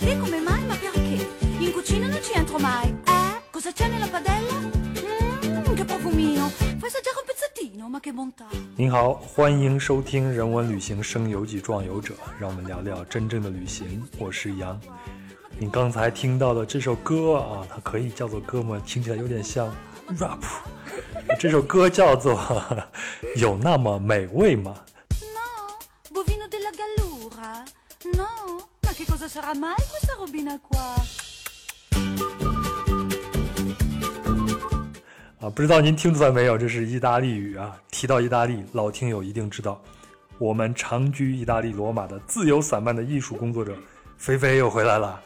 perché, come mai, ma perché? In cucina non ci entro mai. Cosa c'è nella padella? Che profumino. Fai assaggiare un pezzettino, ma che bontà. 您好，欢迎收听人文旅行声游记壮游者，让我们聊聊真正的旅行。我是杨。你刚才听到的这首歌啊，它可以叫做歌吗？听起来有点像 rap。 这首歌叫做有那么美味吗？ No, bovino della gallura. No, ma che cosa sarà mai questa robina qua？ 不知道您听出来没有，这是意大利语啊。提到意大利，老听友一定知道，我们长居意大利罗马的自由散漫的艺术工作者菲菲又回来了。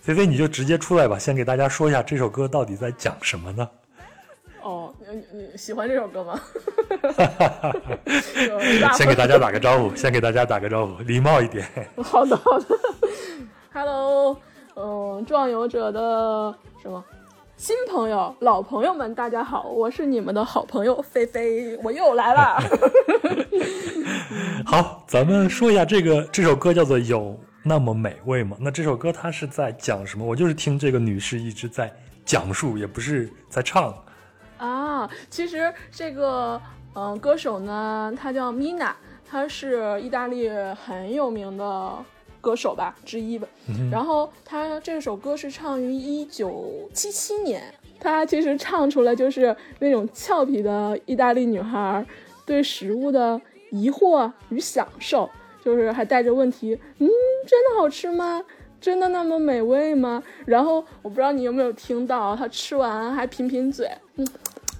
菲菲，你就直接出来吧，先给大家说一下这首歌到底在讲什么呢？哦，你喜欢这首歌吗？先给大家打个招呼，礼貌一点。好的。Hello， 壮游者的什么新朋友、老朋友们，大家好，我是你们的好朋友菲菲，我又来了。好，咱们说一下这首歌叫做有那么美味吗？那这首歌它是在讲什么？我就是听这个女士一直在讲述，也不是在唱啊。其实这个歌手呢，她叫 Mina， 她是意大利很有名的歌手吧之一吧。然后她这首歌是唱于1977年，她其实唱出来就是那种俏皮的意大利女孩对食物的疑惑与享受，就是还带着问题，真的好吃吗？真的那么美味吗？然后我不知道你有没有听到，他吃完还品品嘴，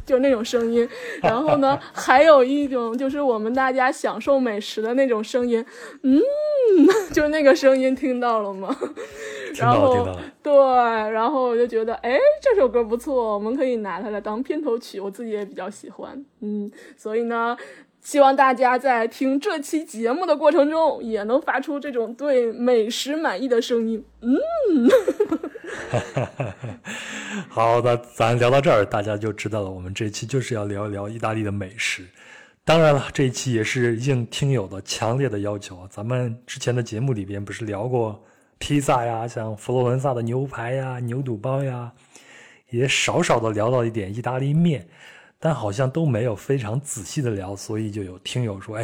就是那种声音。然后呢，还有一种就是我们大家享受美食的那种声音，就是那个声音，听到了吗？然后听到了。对，然后我就觉得，这首歌不错，我们可以拿它来当片头曲，我自己也比较喜欢。所以呢，希望大家在听这期节目的过程中也能发出这种对美食满意的声音。好的，咱聊到这儿，大家就知道了，我们这期就是要聊一聊意大利的美食。当然了，这一期也是应听友的强烈的要求，咱们之前的节目里边不是聊过披萨呀，像佛罗伦萨的牛排呀、牛肚包呀，也少少的聊到一点意大利面，但好像都没有非常仔细的聊，所以就有听友说，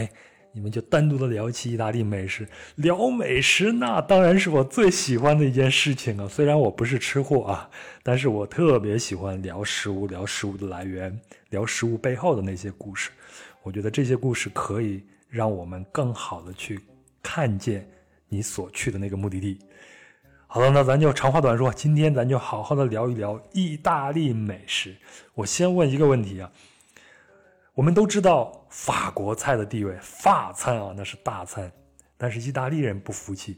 你们就单独的聊一期意大利美食。聊美食那当然是我最喜欢的一件事情啊，虽然我不是吃货啊，但是我特别喜欢聊食物，聊食物的来源，聊食物背后的那些故事。我觉得这些故事可以让我们更好的去看见你所去的那个目的地。好了，那咱就长话短说，今天咱就好好的聊一聊意大利美食。我先问一个问题啊，我们都知道法国菜的地位，法餐啊那是大餐，但是意大利人不服气。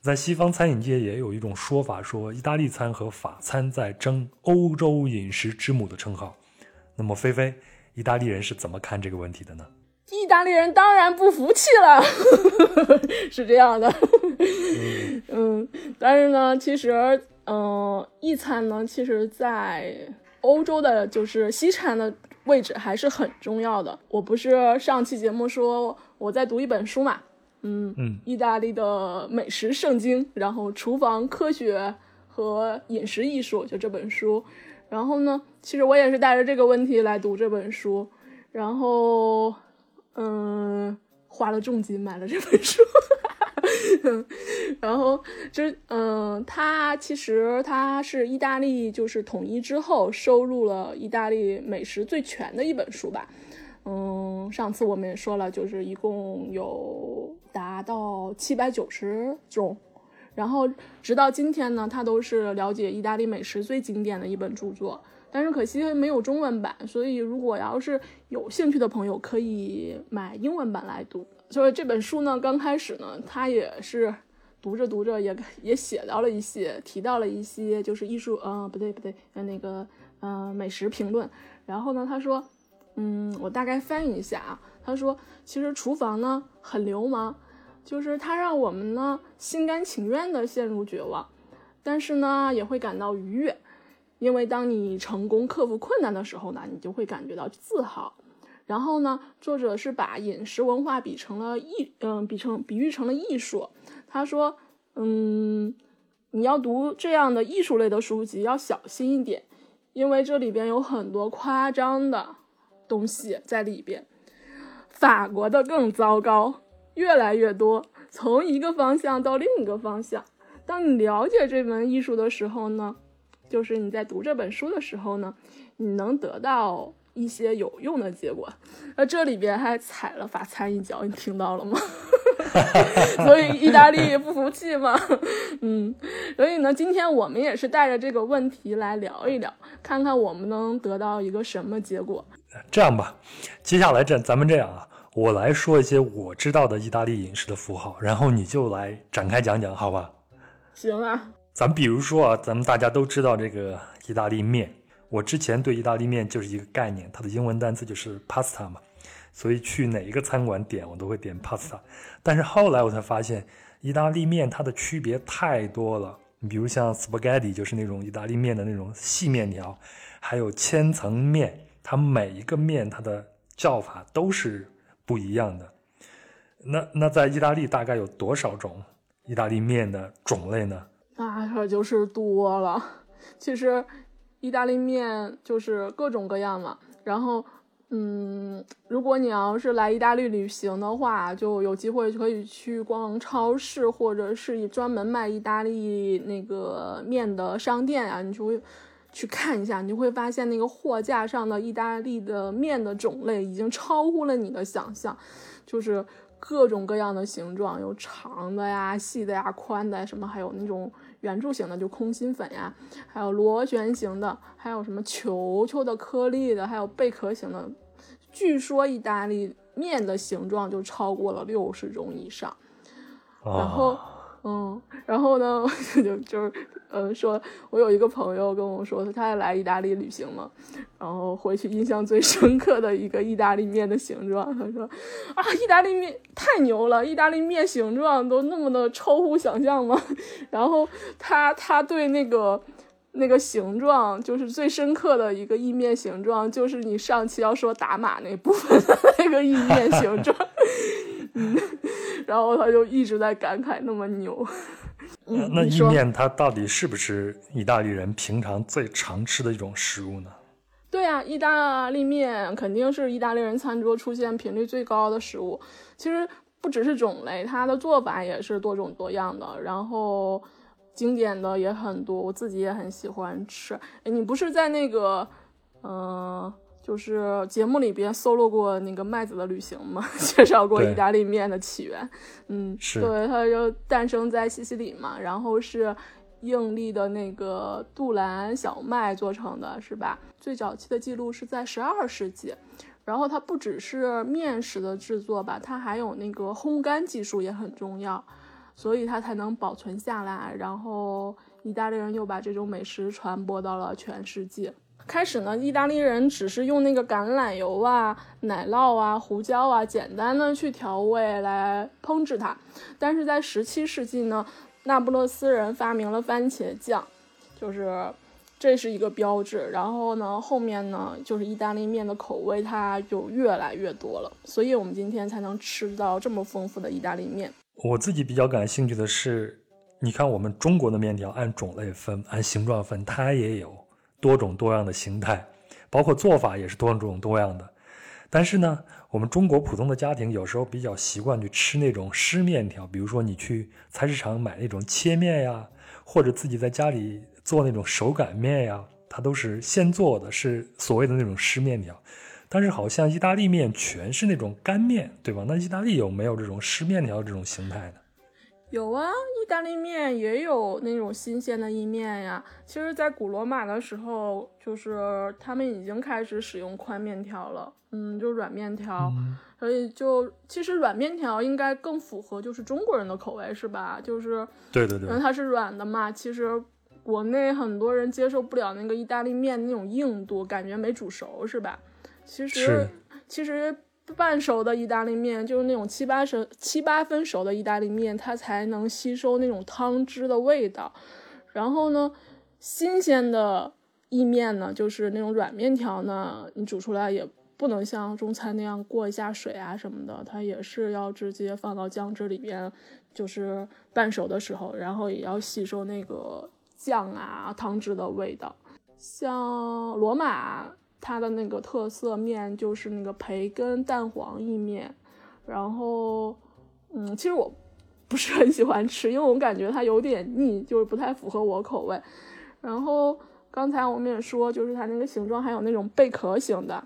在西方餐饮界也有一种说法，说意大利餐和法餐在争欧洲饮食之母的称号。那么菲菲，意大利人是怎么看这个问题的呢？意大利人当然不服气了。是这样的。但是呢，其实意餐呢，其实在欧洲的就是西餐的位置还是很重要的。我不是上期节目说我在读一本书嘛，意大利的美食圣经，然后厨房科学和饮食艺术，就这本书。然后呢，其实我也是带着这个问题来读这本书，然后花了重金买了这本书。然后它是意大利就是统一之后收录了意大利美食最全的一本书吧。上次我们也说了，就是一共有达到790种，然后直到今天呢，它都是了解意大利美食最经典的一本著作。但是可惜没有中文版，所以如果要是有兴趣的朋友可以买英文版来读。所以这本书呢，刚开始呢，它也是读着也提到了一些就是艺术美食评论。然后呢，他说我大概翻译一下啊，他说其实厨房呢很流氓，就是它让我们呢心甘情愿的陷入绝望，但是呢也会感到愉悦。因为当你成功克服困难的时候呢，你就会感觉到自豪。然后呢，作者是把饮食文化比喻成了艺术。他说你要读这样的艺术类的书籍要小心一点，因为这里边有很多夸张的东西在里边。法国的更糟糕，越来越多，从一个方向到另一个方向。当你了解这门艺术的时候呢，就是你在读这本书的时候呢，你能得到一些有用的结果。这里边还踩了法餐一脚，你听到了吗？所以意大利也不服气嘛。所以呢，今天我们也是带着这个问题来聊一聊，看看我们能得到一个什么结果。这样吧，接下来咱们这样啊，我来说一些我知道的意大利饮食的符号，然后你就来展开讲讲，好吧？行啊。咱比如说啊，咱们大家都知道这个意大利面，我之前对意大利面就是一个概念，它的英文单词就是 pasta 嘛，所以去哪一个餐馆点我都会点 pasta。 但是后来我才发现意大利面它的区别太多了，比如像 spaghetti 就是那种意大利面的那种细面条，还有千层面，它每一个面它的叫法都是不一样的。那在意大利大概有多少种意大利面的种类呢？那可就是多了。其实意大利面就是各种各样嘛，然后如果你要是来意大利旅行的话，就有机会可以去逛超市，或者是专门卖意大利那个面的商店啊，你就会去看一下，你就会发现那个货架上的意大利的面的种类已经超乎了你的想象，就是各种各样的形状，有长的呀、细的呀、宽的呀，什么还有那种圆柱形的，就空心粉呀，还有螺旋形的，还有什么球球的、颗粒的，还有贝壳形的。据说意大利面的形状就超过了60种以上。然后呢，就是说我有一个朋友跟我说，他来意大利旅行嘛，然后回去印象最深刻的一个意大利面的形状，他说啊，意大利面太牛了，意大利面形状都那么的超乎想象吗？然后他对那个形状，就是最深刻的一个意面形状，就是你上期要说打码那部分的那个意面形状。然后他就一直在感慨那么牛。那意面它到底是不是意大利人平常最常吃的一种食物呢？对啊，意大利面肯定是意大利人餐桌出现频率最高的食物。其实不只是种类，它的做法也是多种多样的，然后经典的也很多，我自己也很喜欢吃。你不是在那个就是节目里边搜罗过那个麦子的旅行嘛，介绍过意大利面的起源。对，它就诞生在西西里嘛，然后是硬粒的那个杜兰小麦做成的，是吧？最早期的记录是在12世纪。然后它不只是面食的制作吧，它还有那个烘干技术也很重要，所以它才能保存下来。然后意大利人又把这种美食传播到了全世界。开始呢，意大利人只是用那个橄榄油啊、奶酪啊、胡椒啊，简单的去调味来烹制它。但是在17世纪呢，那不勒斯人发明了番茄酱，就是这是一个标志。然后呢，后面呢，就是意大利面的口味它就越来越多了，所以我们今天才能吃到这么丰富的意大利面。我自己比较感兴趣的是，你看我们中国的面条按种类分、按形状分，它也有多种多样的形态，包括做法也是多种多样的。但是呢，我们中国普通的家庭有时候比较习惯去吃那种湿面条，比如说你去菜市场买那种切面呀，或者自己在家里做那种手擀面呀，它都是现做的，是所谓的那种湿面条。但是好像意大利面全是那种干面，对吧？那意大利有没有这种湿面条这种形态呢？有啊，意大利面也有那种新鲜的意面呀。其实在古罗马的时候，就是他们已经开始使用宽面条了，就软面条。所以就其实软面条应该更符合就是中国人的口味，是吧？就是对，因为它是软的嘛。其实国内很多人接受不了那个意大利面那种硬度，感觉没煮熟，是吧？其实半熟的意大利面，就是那种七八分熟的意大利面，它才能吸收那种汤汁的味道。然后呢，新鲜的意面呢，就是那种软面条呢，你煮出来也不能像中餐那样过一下水啊什么的，它也是要直接放到酱汁里面，就是半熟的时候，然后也要吸收那个酱啊汤汁的味道。像罗马它的那个特色面就是那个培根蛋黄意面，然后其实我不是很喜欢吃，因为我感觉它有点腻，就是不太符合我口味。然后刚才我们也说，就是它那个形状还有那种贝壳型的，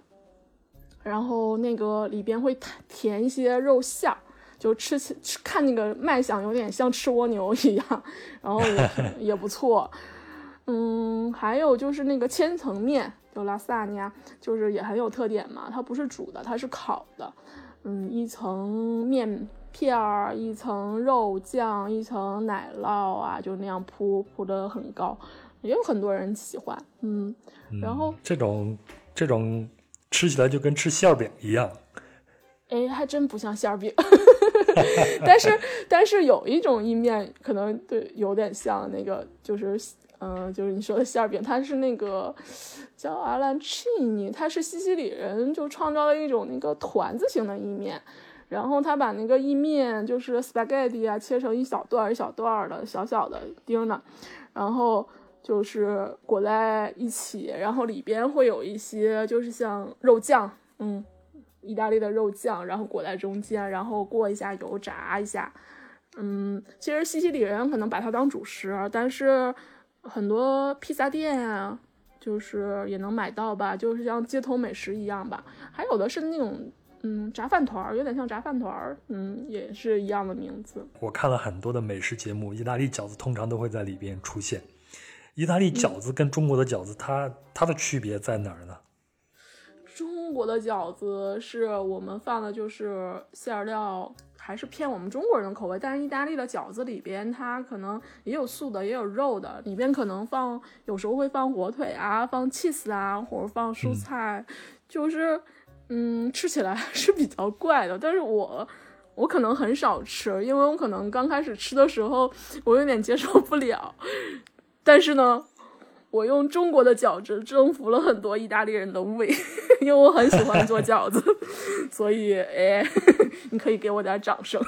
然后那个里边会填一些肉馅儿，就吃看那个卖相有点像吃蜗牛一样，然后 也不错。还有就是那个千层面，就拉萨尼亚，就是也很有特点嘛，它不是煮的，它是烤的。一层面片儿，一层肉酱，一层奶酪啊，就那样铺得很高，也有很多人喜欢。然后这种吃起来就跟吃馅饼一样。哎，还真不像馅饼。但是有一种意面可能对有点像那个，就是你说的馅饼，它是那个叫阿兰奇尼，它是西西里人就创造了一种那个团子型的意面，然后他把那个意面就是 spaghetti 啊切成一小段一小段的小小的丁呢，然后就是裹在一起，然后里边会有一些就是像肉酱，意大利的肉酱，然后裹在中间，然后过一下油炸一下。其实西西里人可能把它当主食，但是很多披萨店啊就是也能买到吧，就是像街头美食一样吧。还有的是那种炸饭团，有点像炸饭团，也是一样的名字。我看了很多的美食节目，意大利饺子通常都会在里边出现。意大利饺子跟中国的饺子它的区别在哪儿呢？中国的饺子是我们放的就是馅料，还是偏我们中国人的口味，但是意大利的饺子里边它可能也有素的也有肉的，里边可能有时候会放火腿啊，放 cheese 啊，或者放蔬菜，就是吃起来是比较怪的。但是我可能很少吃，因为我可能刚开始吃的时候我有点接受不了，但是呢我用中国的饺子征服了很多意大利人的胃，因为我很喜欢做饺子，所以你可以给我点掌声。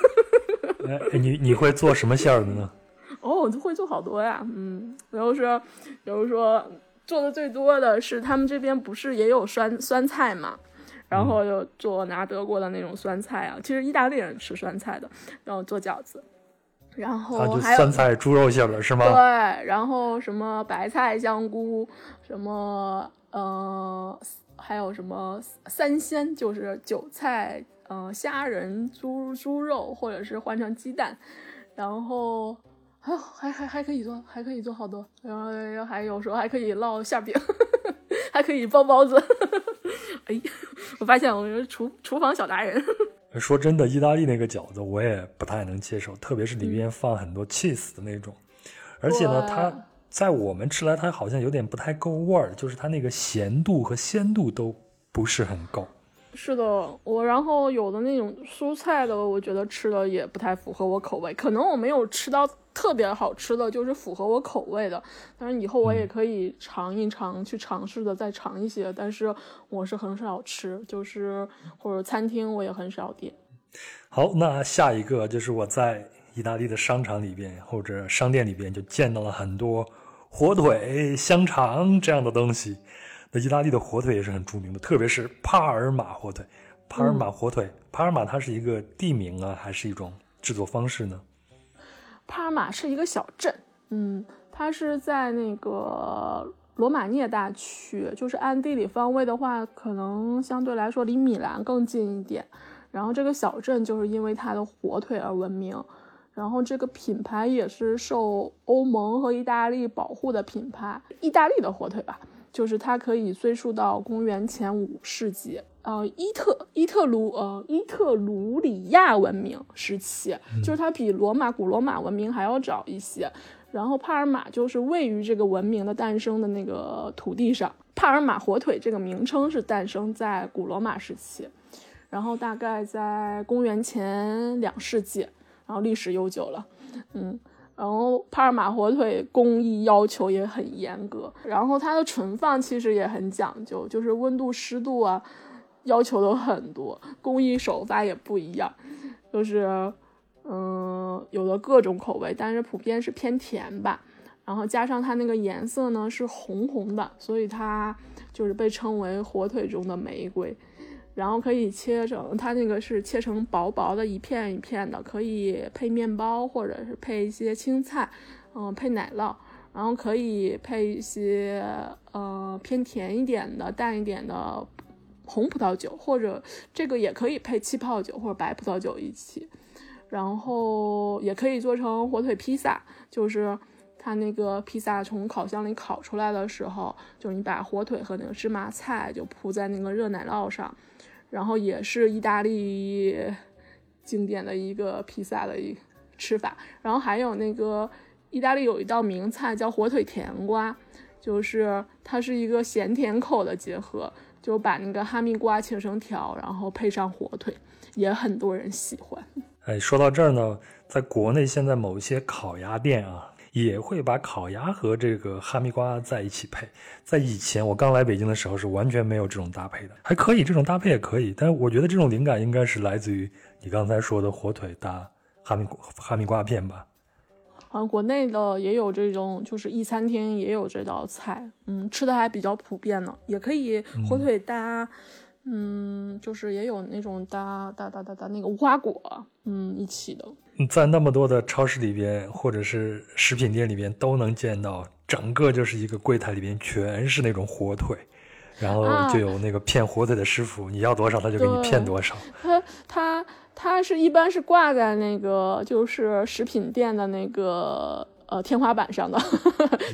你会做什么馅儿的呢？我会做好多呀，比如说做的最多的是他们这边不是也有酸菜嘛，然后就拿德国的那种酸菜啊，其实意大利人吃酸菜的，然后做饺子。然后还有酸菜猪肉馅的是吗？对，然后什么白菜香菇，什么还有什么三鲜，就是韭菜虾仁猪肉，或者是换成鸡蛋，然后还可以做好多，然后还有时候还可以烙馅饼，还可以包包子。哎，我发现我是厨房小达人。说真的，意大利那个饺子我也不太能接受，特别是里面放很多 cheese 的那种，而且呢它在我们吃来它好像有点不太够味儿，就是它那个咸度和鲜度都不是很够。是的，然后有的那种蔬菜的我觉得吃的也不太符合我口味，可能我没有吃到特别好吃的，就是符合我口味的，但是以后我也可以尝一尝，去尝试的再尝一些，但是我是很少吃，就是或者餐厅我也很少点。好，那下一个就是我在意大利的商场里边或者商店里边就见到了很多火腿香肠这样的东西。那意大利的火腿也是很著名的，特别是帕尔马火腿。帕尔马它是一个地名啊，还是一种制作方式呢？帕尔马是一个小镇，它是在那个罗马涅大区，就是按地理方位的话，可能相对来说离米兰更近一点。然后这个小镇就是因为它的火腿而闻名，然后这个品牌也是受欧盟和意大利保护的品牌，意大利的火腿吧，就是它可以追溯到公元前5世纪，伊特鲁里亚文明时期，就是它比古罗马文明还要早一些。然后帕尔马就是位于这个文明的诞生的那个土地上，帕尔马火腿这个名称是诞生在古罗马时期，然后大概在公元前2世纪，然后历史悠久了。然后帕尔马火腿工艺要求也很严格，然后它的存放其实也很讲究，就是温度湿度啊要求都很多，工艺手法也不一样，就是有的各种口味，但是普遍是偏甜吧。然后加上它那个颜色呢是红红的，所以它就是被称为火腿中的玫瑰。然后可以切成，它那个是切成薄薄的一片一片的，可以配面包或者是配一些青菜，配奶酪，然后可以配一些偏甜一点的淡一点的红葡萄酒，或者这个也可以配气泡酒或者白葡萄酒一起。然后也可以做成火腿披萨，就是它那个披萨从烤箱里烤出来的时候，就是你把火腿和那个芝麻菜就铺在那个热奶酪上，然后也是意大利经典的一个披萨的一个吃法。然后还有那个意大利有一道名菜叫火腿甜瓜，就是它是一个咸甜口的结合，就把那个哈密瓜切成条，然后配上火腿，也很多人喜欢。哎，说到这儿呢，在国内现在某一些烤鸭店啊，也会把烤鸭和这个哈密瓜在一起配，在以前我刚来北京的时候是完全没有这种搭配的，还可以，这种搭配也可以，但是我觉得这种灵感应该是来自于你刚才说的火腿搭哈密瓜片吧。好像国内的也有这种，就是一餐厅也有这道菜，吃的还比较普遍呢，也可以火腿搭，就是也有那种搭那个无花果，一起的。在那么多的超市里边或者是食品店里边都能见到，整个就是一个柜台里边全是那种火腿，然后就有那个片火腿的师傅，你要多少他就给你片多少。它是一般是挂在那个就是食品店的那个天花板上的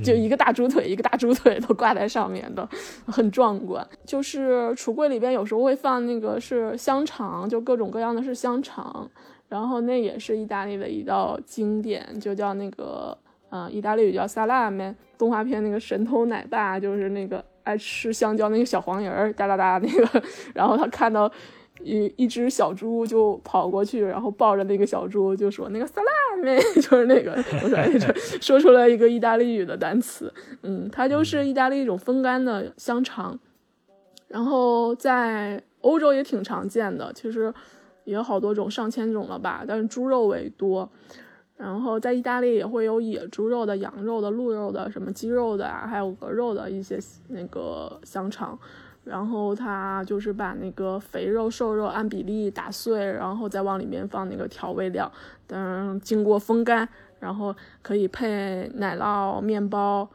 就一个大猪腿一个大猪腿都挂在上面的，很壮观。就是橱柜里边有时候会放那个是香肠，就各种各样的是香肠，然后那也是意大利的一道经典，就叫那个意大利语叫萨拉梅，动画片那个神偷奶爸就是那个爱吃香蕉那个小黄人哒哒哒那个，然后他看到一只小猪就跑过去，然后抱着那个小猪就说那个萨拉梅，就是那个说出来一个意大利语的单词。它就是意大利一种风干的香肠，然后在欧洲也挺常见的，其实也有好多种，上千种了吧，但是猪肉为多。然后在意大利也会有野猪肉的、羊肉的、鹿肉的、什么鸡肉的啊，还有鹅肉的一些那个香肠。然后它就是把那个肥肉、瘦肉按比例打碎，然后再往里面放那个调味料，经过风干，然后可以配奶酪、面包，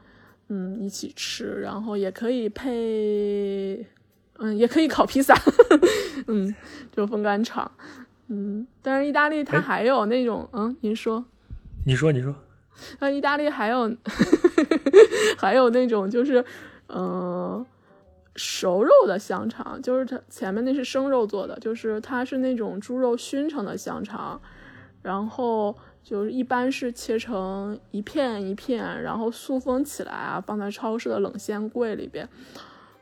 一起吃。然后也可以配。也可以烤披萨就风干肠。但是意大利它还有那种您说那意大利还有还有那种就是熟肉的香肠，就是它前面那是生肉做的，就是它是那种猪肉熏成的香肠，然后就是一般是切成一片一片，然后塑封起来啊，放在超市的冷鲜柜里边，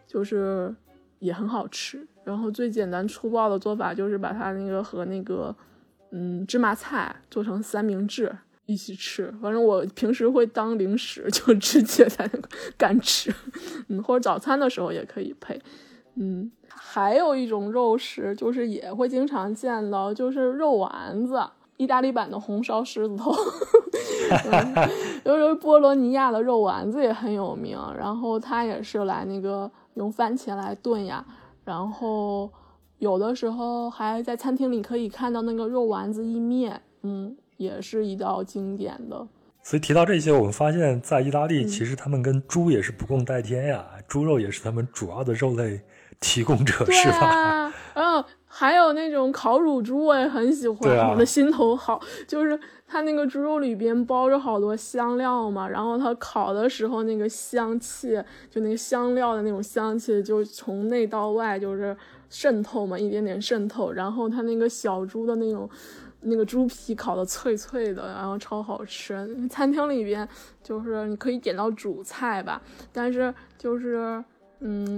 就是也很好吃。然后最简单粗暴的做法就是把它那个和那个芝麻菜做成三明治一起吃，反正我平时会当零食就直接在那个干吃，或者早餐的时候也可以配。还有一种肉食就是也会经常见到，就是肉丸子，意大利版的红烧狮子头就是波罗尼亚的肉丸子也很有名，然后它也是来那个用番茄来炖呀，然后有的时候还在餐厅里可以看到那个肉丸子意面，也是一道经典的。所以提到这些，我们发现在意大利其实他们跟猪也是不共戴天呀，猪肉也是他们主要的肉类提供者，是吧？还有那种烤乳猪我也很喜欢，我的心头好，就是它那个猪肉里边包着好多香料嘛，然后它烤的时候那个香气，就那个香料的那种香气就从内到外就是渗透嘛，一点点渗透，然后它那个小猪的那种那个猪皮烤的脆脆的，然后超好吃。餐厅里边就是你可以点到主菜吧，但是就是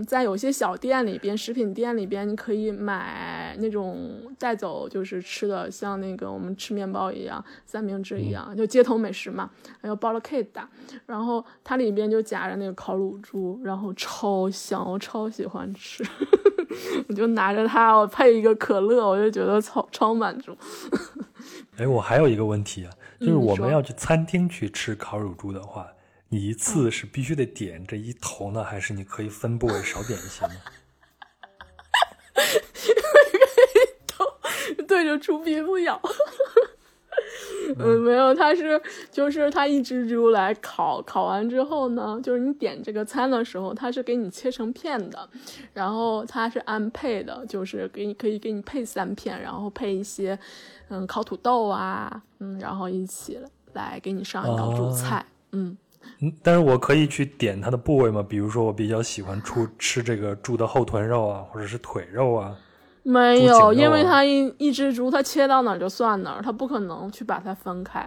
在有些小店里边、食品店里边，你可以买那种带走就是吃的，像那个我们吃面包一样、三明治一样，就街头美食嘛。还有包了 K 的，然后它里边就夹着那个烤乳猪，然后超香，我超喜欢吃。我就拿着它，我配一个可乐，我就觉得超满足。哎，我还有一个问题啊，就是我们要去餐厅去吃烤乳猪的话，你一次是必须得点这一头呢，还是你可以分部位少点一些呢？对着猪皮不咬。没有，它是就是它一只猪来烤，烤完之后呢，就是你点这个餐的时候，它是给你切成片的，然后它是按配的，就是可以给你配3片，然后配一些烤土豆啊，然后一起来给你上一道主菜。但是我可以去点它的部位吗？比如说我比较喜欢吃这个猪的后臀肉啊，或者是腿肉啊。没有，因为它一只猪，它切到哪儿就算哪儿，它不可能去把它分开。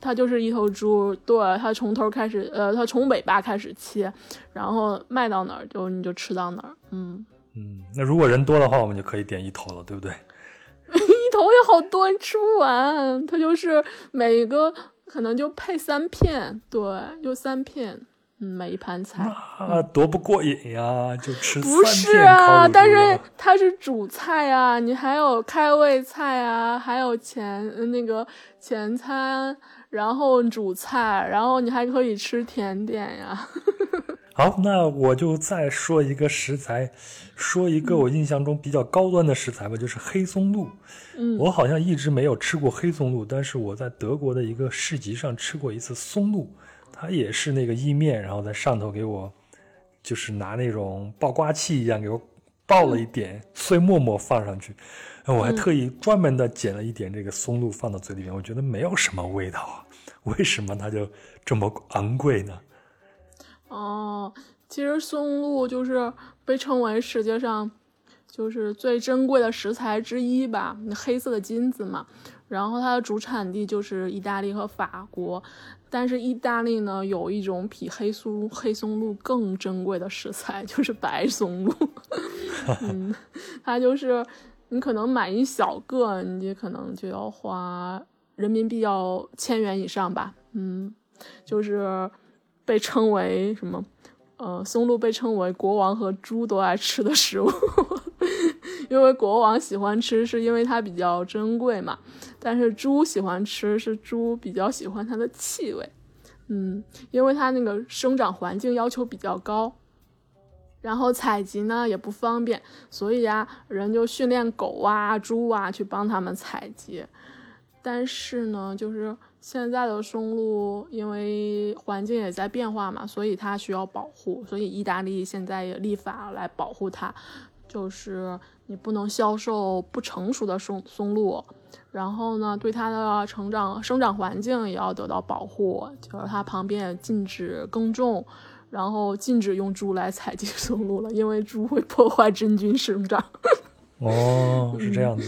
它就是一头猪，对，它从头开始，它从尾巴开始切，然后卖到哪儿就你就吃到哪儿。那如果人多的话，我们就可以点一头了，对不对？一头也好多，吃不完。它就是每个可能就配3片，对，就3片。每一盘菜那多不过瘾呀！就吃3片烤乳猪。不是啊，但是它是主菜啊，你还有开胃菜啊，还有前餐，然后主菜，然后你还可以吃甜点呀。好，那我就再说一个食材，说一个我印象中比较高端的食材吧，就是黑松露。我好像一直没有吃过黑松露，但是我在德国的一个市集上吃过一次松露。它也是那个意面，然后在上头给我就是拿那种爆瓜器一样给我爆了一点碎沫沫放上去，我还特意专门的捡了一点这个松露放到嘴里面，我觉得没有什么味道啊，为什么它就这么昂贵呢？其实松露就是被称为世界上就是最珍贵的食材之一吧，黑色的金子嘛。然后它的主产地就是意大利和法国，但是意大利呢有一种比黑松露更珍贵的食材，就是白松露。它就是你可能买一小个，你可能就要花人民币要1000元以上吧。就是被称为什么？松露被称为国王和猪都爱吃的食物。因为国王喜欢吃是因为它比较珍贵嘛，但是猪喜欢吃是猪比较喜欢它的气味。因为它那个生长环境要求比较高，然后采集呢也不方便，所以人就训练狗啊猪啊去帮他们采集。但是呢就是现在的松露因为环境也在变化嘛，所以它需要保护，所以意大利现在也立法来保护它，就是你不能销售不成熟的松露，然后呢对它的生长环境也要得到保护，就是它旁边也禁止耕种，然后禁止用猪来采集松露了，因为猪会破坏真菌生长。是这样子。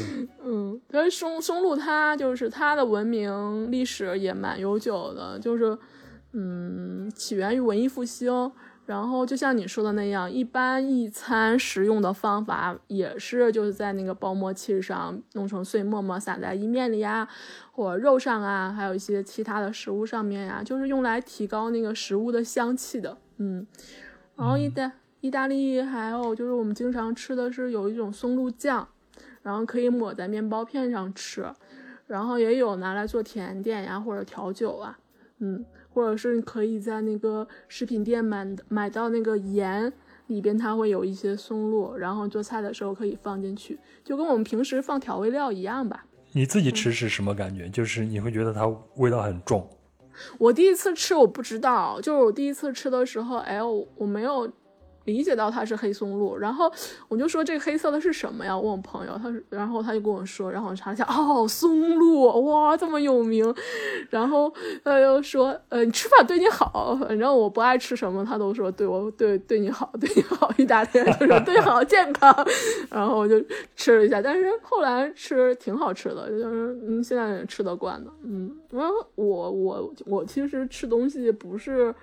但是松露它就是它的文明历史也蛮悠久的，就是起源于文艺复兴。然后就像你说的那样，一般一餐食用的方法也是就是在那个泡沫器上弄成碎沫沫撒在意面里呀，或者肉上啊，还有一些其他的食物上面呀，就是用来提高那个食物的香气的。然后意大利还有就是我们经常吃的是有一种松露酱，然后可以抹在面包片上吃，然后也有拿来做甜点呀或者调酒啊。或者是你可以在那个食品店买到那个盐，里边它会有一些松露，然后做菜的时候可以放进去，就跟我们平时放调味料一样吧。你自己吃是什么感觉？就是你会觉得它味道很重。我第一次吃我不知道，就是我第一次吃的时候，我没有理解到它是黑松露，然后我就说这个黑色的是什么呀？问我朋友，然后他就跟我说，然后我查一下，松露，哇，这么有名。然后他又说，你吃法对你好，反正我不爱吃什么，他都说对我对你好，对你好。一大堆就说对好健康，然后我就吃了一下，但是后来吃挺好吃的，就是现在也吃得惯的。然后我其实吃东西不是。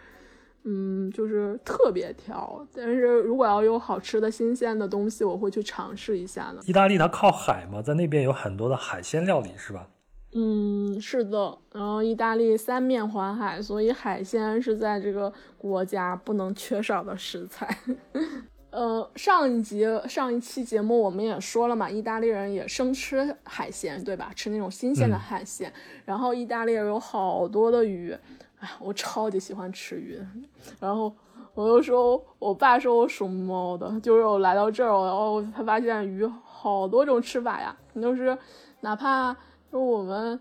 就是特别挑，但是如果要有好吃的新鲜的东西，我会去尝试一下的。意大利它靠海嘛，在那边有很多的海鲜料理，是吧？是的。然后意大利三面环海，所以海鲜是在这个国家不能缺少的食材。上一期节目我们也说了嘛，意大利人也生吃海鲜，对吧？吃那种新鲜的海鲜。然后意大利有好多的鱼，哎，我超级喜欢吃鱼。然后我又说，我爸说我属猫的，就是我来到这儿，然后才发现鱼好多种吃法呀。就是哪怕就我们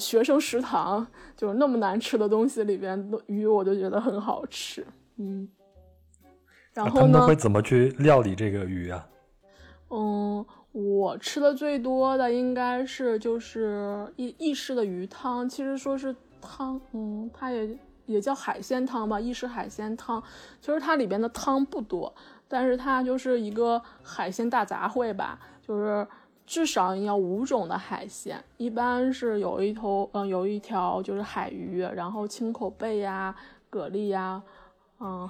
学生食堂就是那么难吃的东西里边，鱼我就觉得很好吃，嗯。然后呢？他们会怎么去料理这个鱼啊？嗯，我吃的最多的应该是就是意式的鱼汤，其实说是汤，嗯，它也叫海鲜汤吧，意式海鲜汤。其实它里边的汤不多，但是它就是一个海鲜大杂烩吧，就是。至少要5种的海鲜，一般是有一条就是海鱼，然后青口贝呀、蛤蜊呀，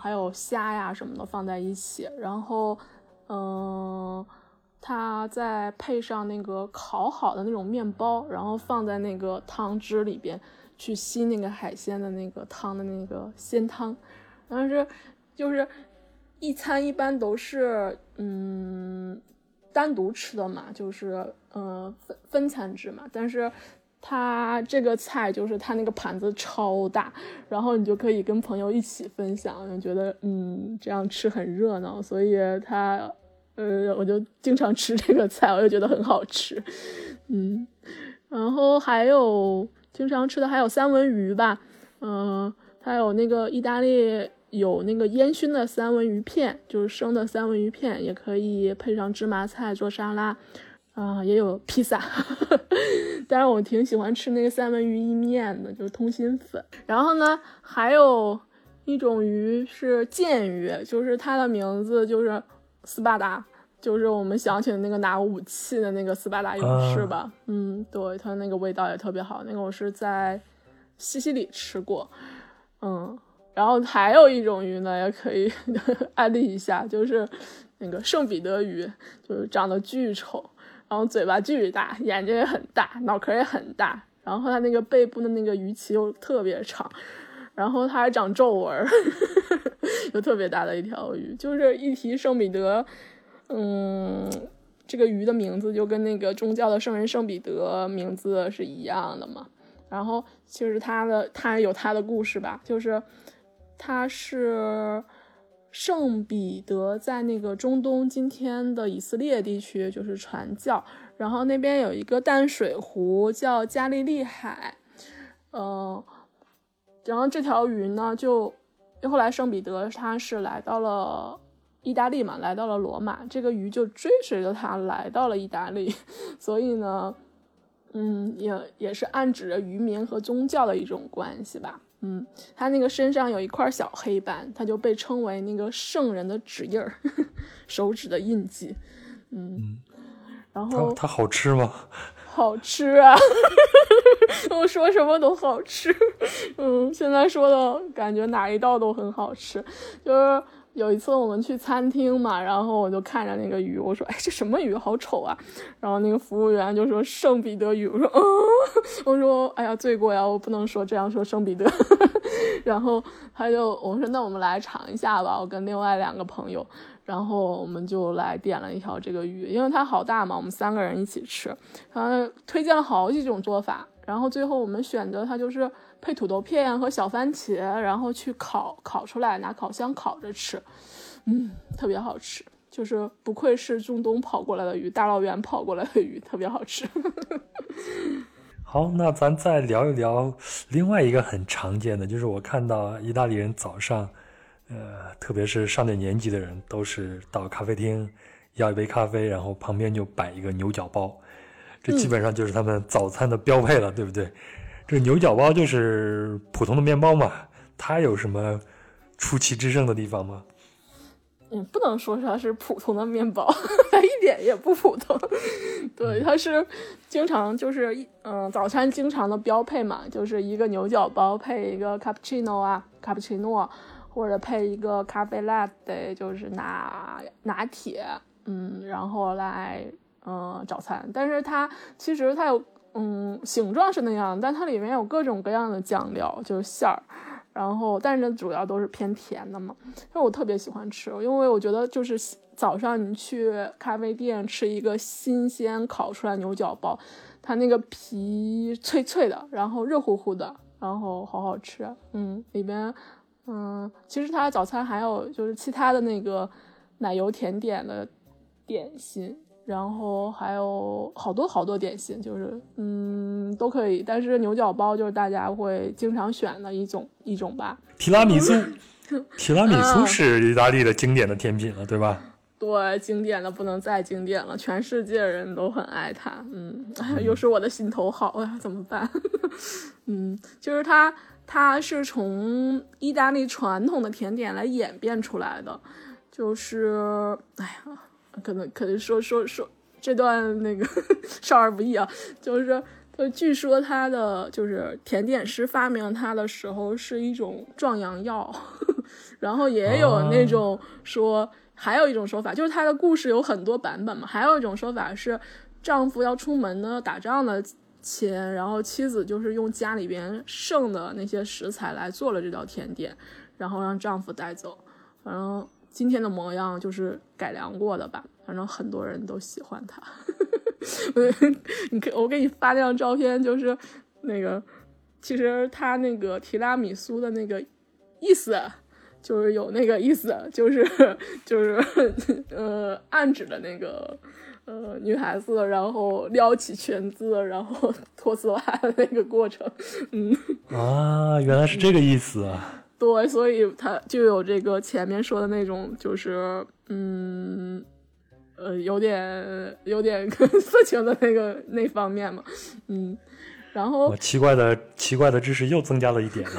还有虾呀什么的放在一起，然后它再配上那个烤好的那种面包，然后放在那个汤汁里边去吸那个海鲜的那个汤的那个鲜汤，但是就是一餐一般都是单独吃的嘛，就是分餐制嘛，但是它这个菜就是它那个盘子超大，然后你就可以跟朋友一起分享，觉得这样吃很热闹，所以它我就经常吃这个菜，我就觉得很好吃，嗯。然后还有经常吃的还有三文鱼吧，它有那个意大利。有那个烟熏的三文鱼片，就是生的三文鱼片，也可以配上芝麻菜做沙拉，也有披萨。当然我挺喜欢吃那个三文鱼意面的，就是通心粉。然后呢，还有一种鱼是剑鱼，就是它的名字就是斯巴达，就是我们想起的那个拿武器的那个斯巴达勇士吧。对，它那个味道也特别好，那个我是在西西里吃过，嗯。然后还有一种鱼呢，也可以安利一下，就是那个圣彼得鱼，就是长得巨丑，然后嘴巴巨大，眼睛也很大，脑壳也很大，然后它那个背部的那个鱼鳍又特别长，然后它还长皱纹，又特别大的一条鱼。就是一提圣彼得，这个鱼的名字就跟那个宗教的圣人圣彼得名字是一样的嘛。然后其实它有它的故事吧，就是。他是圣彼得在那个中东今天的以色列地区就是传教，然后那边有一个淡水湖叫加利利海，然后这条鱼呢就后来圣彼得他是来到了意大利嘛，来到了罗马，这个鱼就追随着他来到了意大利，所以呢，也是暗指着渔民和宗教的一种关系吧。他那个身上有一块小黑斑，他就被称为那个圣人的指印儿，手指的印记。然后它好吃吗？好吃啊！我说什么都好吃。现在说的感觉哪一道都很好吃。就是有一次我们去餐厅嘛，然后我就看着那个鱼，我说：“哎，这什么鱼，好丑啊！”然后那个服务员就说：“圣彼得鱼。”我说：“嗯。”我说：“哎呀，罪过呀，我不能说这样说圣彼得。”然后他就我说：“那我们来尝一下吧。”我跟另外2个朋友，然后我们就来点了一条这个鱼，因为它好大嘛，我们3个人一起吃。然后推荐了好几种做法，然后最后我们选择它就是。配土豆片和小番茄，然后去烤出来，拿烤箱烤着吃，特别好吃。就是不愧是中东跑过来的鱼，大老远跑过来的鱼，特别好吃。好，那咱再聊一聊另外一个很常见的，就是我看到意大利人早上，特别是上点年纪的人，都是到咖啡厅要一杯咖啡，然后旁边就摆一个牛角包，这基本上就是他们早餐的标配了，对不对？这牛角包就是普通的面包嘛，它有什么出奇制胜的地方吗？不能说它是普通的面包，它一点也不普通。对，它是经常就是早餐经常的标配嘛，就是一个牛角包配一个卡布奇诺，或者配一个咖啡latte，就是拿铁，然后来早餐。但是它其实它有。形状是那样，但它里面有各种各样的酱料，就是馅儿，然后但是主要都是偏甜的嘛，但我特别喜欢吃，因为我觉得就是早上你去咖啡店吃一个新鲜烤出来牛角包，它那个皮脆脆的，然后热乎乎的，然后好好吃，里边其实它的早餐还有就是其他的那个奶油甜点的点心，然后还有好多好多点心，就是都可以，但是牛角包就是大家会经常选的一种吧。提拉米苏是意大利的经典的甜品了，对吧？对，经典的不能再经典了，全世界人都很爱它。又是我的心头好呀，怎么办？就是它是从意大利传统的甜点来演变出来的，就是可能说这段那个少儿不宜啊，就是据说它的就是甜点师发明它的时候是一种壮阳药，然后也有那种说还有一种说法就是它的故事有很多版本嘛，还有一种说法是丈夫要出门呢打仗的前，然后妻子就是用家里边剩的那些食材来做了这道甜点，然后让丈夫带走，反正今天的模样就是改良过的吧，反正很多人都喜欢它。我给你发那张照片，就是那个其实它那个提拉米苏的那个意思就是有那个意思，就是暗指的那个女孩子，然后撩起裙子，然后脱丝袜的那个过程。原来是这个意思啊。对，所以他就有这个前面说的那种，就是有点色情的那方面嘛，然后奇怪的知识又增加了一点了。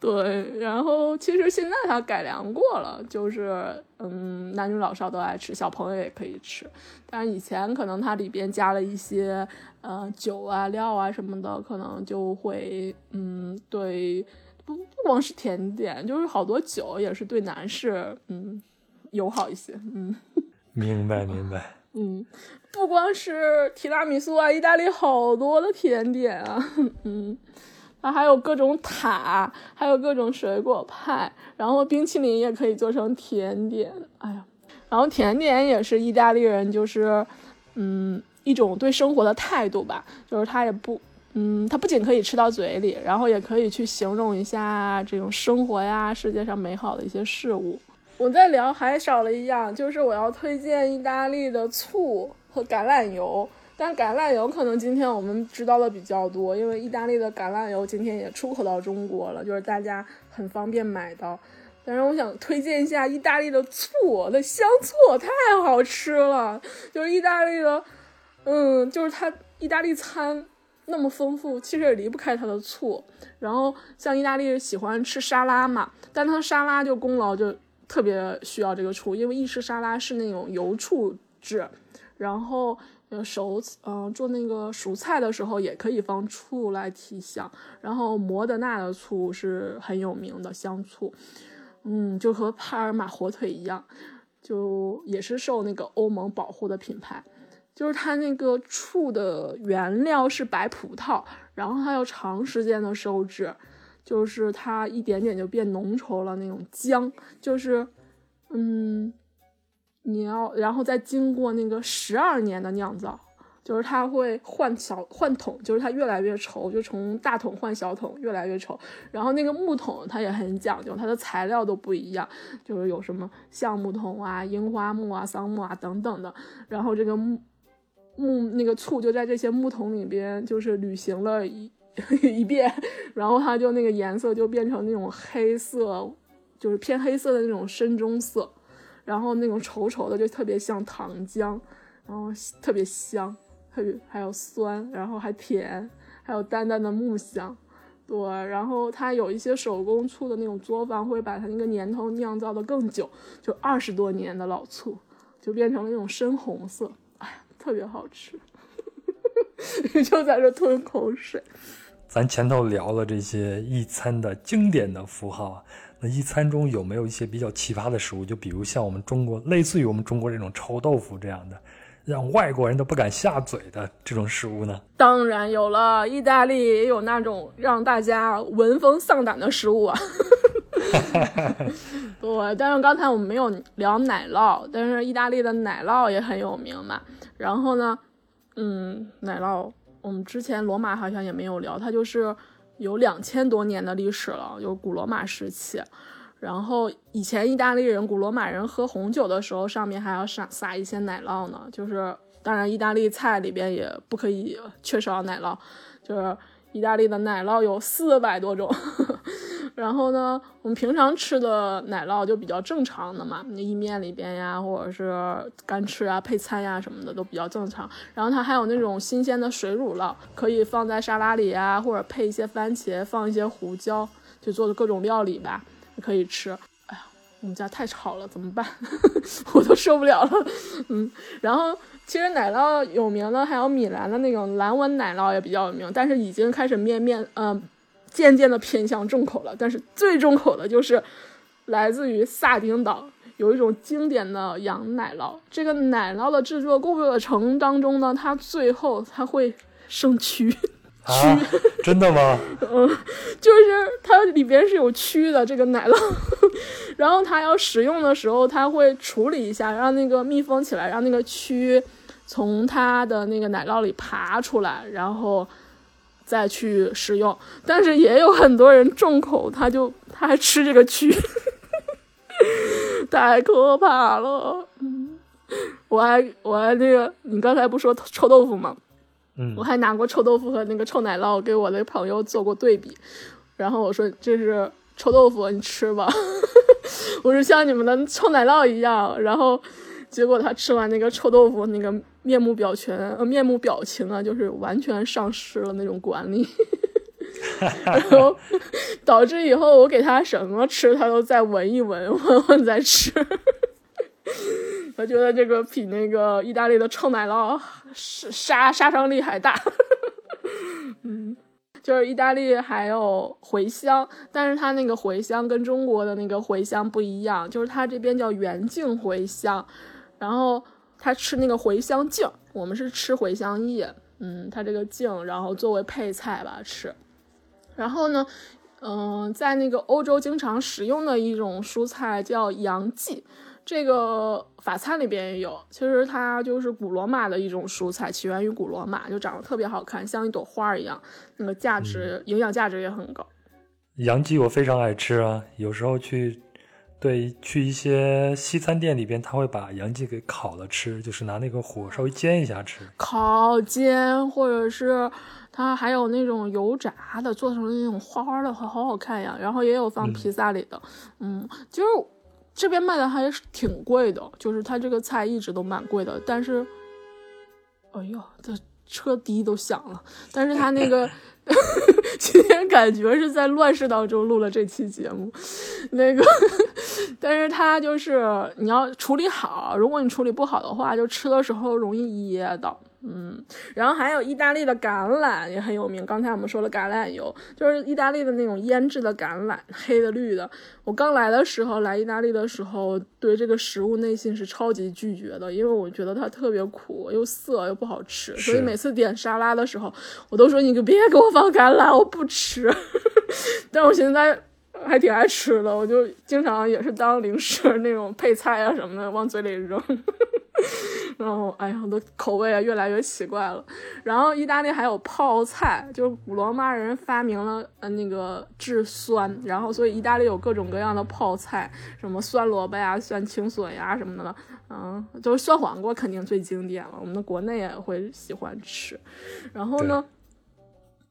对，然后其实现在它改良过了，就是男女老少都爱吃，小朋友也可以吃，但是以前可能它里边加了一些酒啊料啊什么的，可能就会对。不光是甜点，就是好多酒也是对男士友好一些。明白。不光是提拉米苏啊，意大利好多的甜点啊，还有各种塔，还有各种水果派，然后冰淇淋也可以做成甜点。然后甜点也是意大利人就是一种对生活的态度吧，就是他也不。它不仅可以吃到嘴里，然后也可以去形容一下这种生活呀，世界上美好的一些事物。我在聊还少了一样，就是我要推荐意大利的醋和橄榄油，但橄榄油可能今天我们知道的比较多，因为意大利的橄榄油今天也出口到中国了，就是大家很方便买到。但是我想推荐一下意大利的醋，那香醋太好吃了，就是意大利的就是它意大利餐那么丰富，其实也离不开它的醋。然后像意大利喜欢吃沙拉嘛，但它沙拉就功劳就特别需要这个醋，因为意式沙拉是那种油醋制，然后做那个蔬菜的时候也可以放醋来提香。然后摩德纳的醋是很有名的香醋，就和帕尔马火腿一样，就也是受那个欧盟保护的品牌。就是它那个醋的原料是白葡萄，然后它要长时间的收制，就是它一点点就变浓稠了那种浆，就是你要然后再经过那个12年的酿造，就是它会换桶，就是它越来越稠，就从大桶换小桶越来越稠。然后那个木桶它也很讲究，它的材料都不一样，就是有什么橡木桶啊、樱花木啊、桑木啊等等的。然后这个那个醋就在这些木桶里边就是旅行了一遍，然后它就那个颜色就变成那种黑色，就是偏黑色的那种深棕色，然后那种稠稠的就特别像糖浆，然后特别香。还有酸，然后还甜，还有淡淡的木香。对，然后它有一些手工醋的那种作坊会把它那个年头酿造的更久，就20多年的老醋就变成了那种深红色，特别好吃。就在这吞口水。咱前头聊了这些一餐的经典的符号，那一餐中有没有一些比较奇葩的食物？就比如像我们中国，类似于我们中国这种臭豆腐这样的，让外国人都不敢下嘴的这种食物呢？当然有了，意大利也有那种让大家闻风丧胆的食物啊。对，但是刚才我们没有聊奶酪，但是意大利的奶酪也很有名嘛。然后呢，奶酪我们之前罗马好像也没有聊，它就是有2000多年的历史了，就是古罗马时期。然后以前意大利人、古罗马人喝红酒的时候，上面还要撒一些奶酪呢。就是当然，意大利菜里边也不可以缺少奶酪。就是意大利的奶酪有400多种。然后呢，我们平常吃的奶酪就比较正常的嘛，意面里边呀，或者是干吃啊、配餐呀什么的都比较正常。然后它还有那种新鲜的水乳酪，可以放在沙拉里啊，或者配一些番茄，放一些胡椒，就做的各种料理吧。可以吃。哎呀，我们家太吵了，怎么办？我都受不了了。然后其实奶酪有名的还有米兰的那种蓝纹奶酪也比较有名，但是已经开始渐渐的偏向重口了。但是最重口的就是来自于萨丁岛，有一种经典的羊奶酪。这个奶酪的制作过程当中呢，它最后它会生蛆。啊，真的吗？就是它里边是有蛆的这个奶酪，然后它要食用的时候，它会处理一下，让那个密封起来，让那个蛆从它的那个奶酪里爬出来，然后再去食用。但是也有很多人重口，他还吃这个蛆，太可怕了。我还那个，你刚才不说臭豆腐吗？我还拿过臭豆腐和那个臭奶酪给我的朋友做过对比，然后我说这是臭豆腐，你吃吧。我说像你们的臭奶酪一样，然后结果他吃完那个臭豆腐，那个面目表情啊，就是完全丧失了那种管理。然后导致以后我给他什么吃，他都再闻一闻，闻闻再吃。我觉得这个比那个意大利的臭奶酪杀伤力还大。就是意大利还有茴香，但是它那个茴香跟中国的那个茴香不一样，就是它这边叫圆茎茴香，然后它吃那个茴香茎，我们是吃茴香叶，它这个茎然后作为配菜吧吃。然后呢，在那个欧洲经常食用的一种蔬菜叫洋蓟。这个法餐里边也有，其实它就是古罗马的一种蔬菜，起源于古罗马，就长得特别好看，像一朵花一样，那个价值、营养价值也很高。洋蓟我非常爱吃啊，有时候去一些西餐店里边，他会把洋蓟给烤了吃，就是拿那个火稍微煎一下吃，烤煎，或者是它还有那种油炸的，做成那种花花的，好好看呀。然后也有放披萨里的，就是这边卖的还是挺贵的，就是它这个菜一直都蛮贵的，但是，哎呦，这车笛都响了。但是它那个，今天感觉是在乱世当中录了这期节目，但是它就是你要处理好，如果你处理不好的话，就吃的时候容易噎到。然后还有意大利的橄榄也很有名，刚才我们说了橄榄油，就是意大利的那种腌制的橄榄，黑的绿的。我刚来意大利的时候，对这个食物内心是超级拒绝的，因为我觉得它特别苦又涩又不好吃，所以每次点沙拉的时候我都说你别给我放橄榄，我不吃。但我现在还挺爱吃的，我就经常也是当零食那种配菜啊什么的往嘴里扔。然后哎呀，我的口味啊越来越奇怪了。然后意大利还有泡菜，就是古罗马人发明了那个制酸，然后所以意大利有各种各样的泡菜，什么酸萝卜呀、酸青笋呀什么的，就是酸黄瓜肯定最经典了，我们的国内也会喜欢吃。然后呢，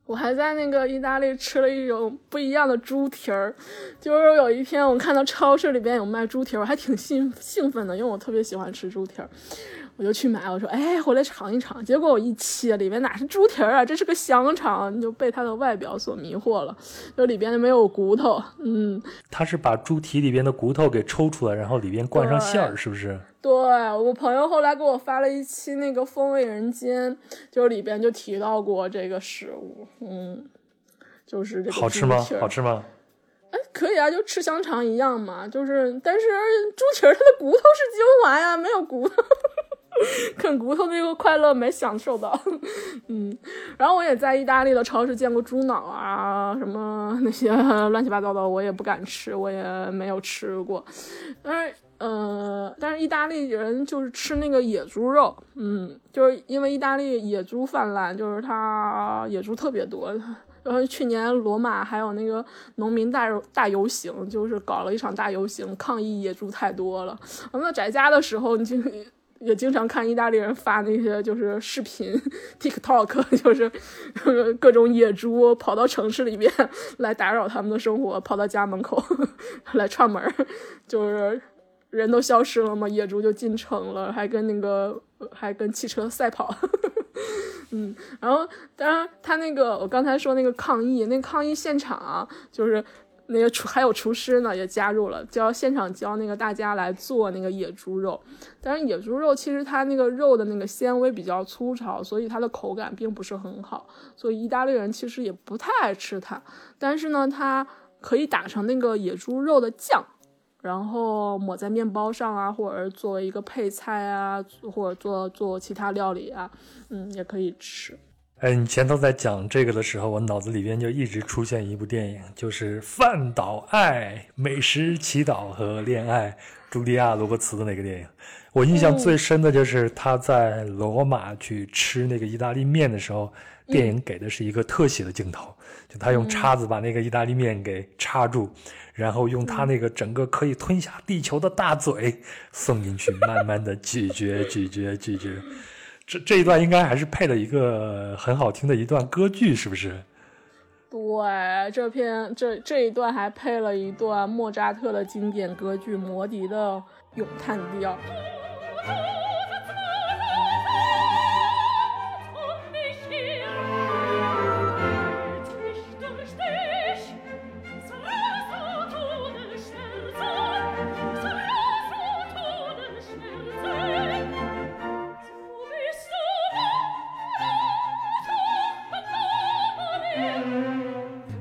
我还在那个意大利吃了一种不一样的猪蹄儿，就是有一天我看到超市里边有卖猪蹄儿，我还挺兴奋的，因为我特别喜欢吃猪蹄儿，我就去买，我说哎，回来尝一尝。结果我一切，里面哪是猪蹄儿啊，这是个香肠，你就被它的外表所迷惑了，就里边就没有骨头。它是把猪蹄里边的骨头给抽出来，然后里边灌上馅儿，是不是？对，我朋友后来给我发了一期那个风味人间，就是里边就提到过这个食物。就是这个好吃吗？哎，可以啊，就吃香肠一样嘛，就是但是猪蹄儿它的骨头是精华呀，没有骨头。啃骨头那个快乐没享受到。嗯，然后我也在意大利的超市见过猪脑啊，什么那些乱七八糟的，我也不敢吃，我也没有吃过。但是意大利人就是吃那个野猪肉，嗯，就是因为意大利野猪泛滥，就是它野猪特别多。然后去年罗马还有那个农民大游行，就是搞了一场大游行抗议野猪太多了。那宅家的时候你就也经常看意大利人发那些就是视频 TikTok， 就是各种野猪跑到城市里面来打扰他们的生活，跑到家门口来串门，就是人都消失了嘛，野猪就进城了，还跟汽车赛跑。嗯，然后当然他那个我刚才说那个抗议现场啊，就是那个还有厨师呢也加入了，现场教那个大家来做那个野猪肉。但是野猪肉其实它那个肉的那个纤维比较粗糙，所以它的口感并不是很好，所以意大利人其实也不太爱吃它。但是呢，它可以打成那个野猪肉的酱，然后抹在面包上啊，或者作为一个配菜啊，或者做其他料理啊，嗯，也可以吃。哎，你前头在讲这个的时候，我脑子里边就一直出现一部电影，就是《饭岛爱美食祈祷和恋爱》，茱莉亚·罗伯茨的那个电影。我印象最深的就是他在罗马去吃那个意大利面的时候，电影给的是一个特写的镜头，就他用叉子把那个意大利面给插住，然后用他那个整个可以吞下地球的大嘴送进去，慢慢的咀嚼咀嚼咀嚼。这一段应该还是配了一个很好听的一段歌剧，是不是？对，这一段还配了一段莫扎特的经典歌剧《魔笛》的咏叹调。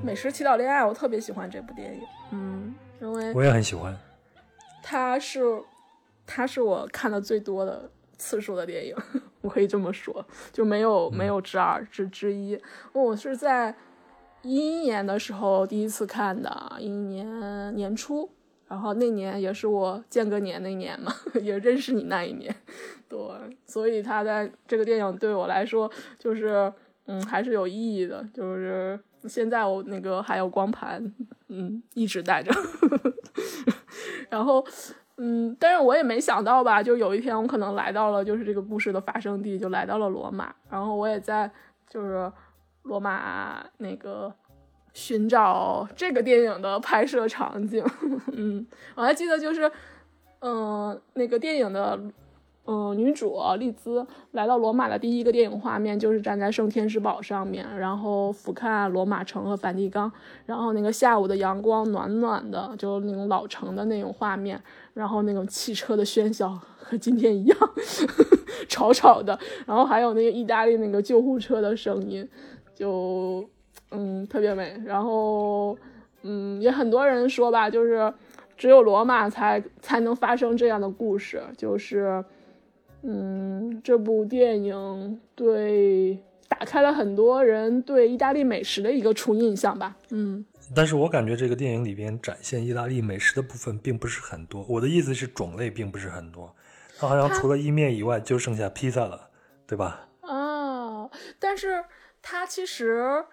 美食祈祷恋爱，我特别喜欢这部电影，嗯，因为我也很喜欢，它是我看的最多的次数的电影，我可以这么说，就没有之二，之一。我是在2011年的时候第一次看的，2011年年初，然后那年也是我间隔年那年嘛，也认识你那一年，对，所以它在这个电影对我来说就是还是有意义的，就是。现在我那个还有光盘，嗯，一直带着。然后，但是我也没想到吧，就有一天我可能来到了就是这个故事的发生地，就来到了罗马。然后我也在就是罗马那个寻找这个电影的拍摄场景。嗯，我还记得就是，那个电影的。女主丽兹来到罗马的第一个电影画面就是站在圣天使堡上面，然后俯瞰罗马城和梵蒂冈，然后那个下午的阳光暖暖的，就那种老城的那种画面，然后那种汽车的喧嚣和今天一样吵的，然后还有那个意大利那个救护车的声音，就特别美。然后也很多人说吧，就是只有罗马才能发生这样的故事，就是这部电影打开了很多人对意大利美食的一个初印象吧。但是我感觉这个电影里边展现意大利美食的部分并不是很多，我的意思是种类并不是很多，它好像除了意面以外就剩下披萨了，对吧？哦，但是它其实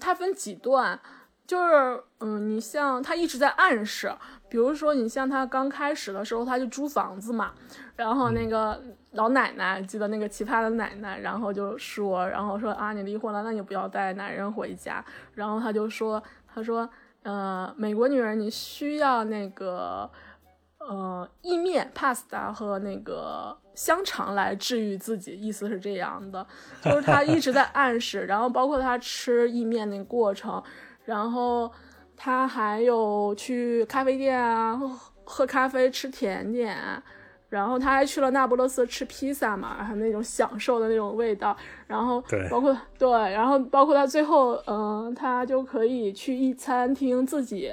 它分几段，就是你像它一直在暗示，比如说你像他刚开始的时候他就租房子嘛，然后那个老奶奶，记得那个奇葩的奶奶，然后就说啊，你离婚了，那你不要带男人回家，然后他说美国女人你需要那个意面 pasta 和那个香肠来治愈自己，意思是这样的，就是他一直在暗示。然后包括他吃意面那个过程，然后他还有去咖啡店啊，喝咖啡吃甜点，然后他还去了那不勒斯吃披萨嘛，还有那种享受的那种味道。然后包括对，然后包括他最后他就可以去一餐厅自己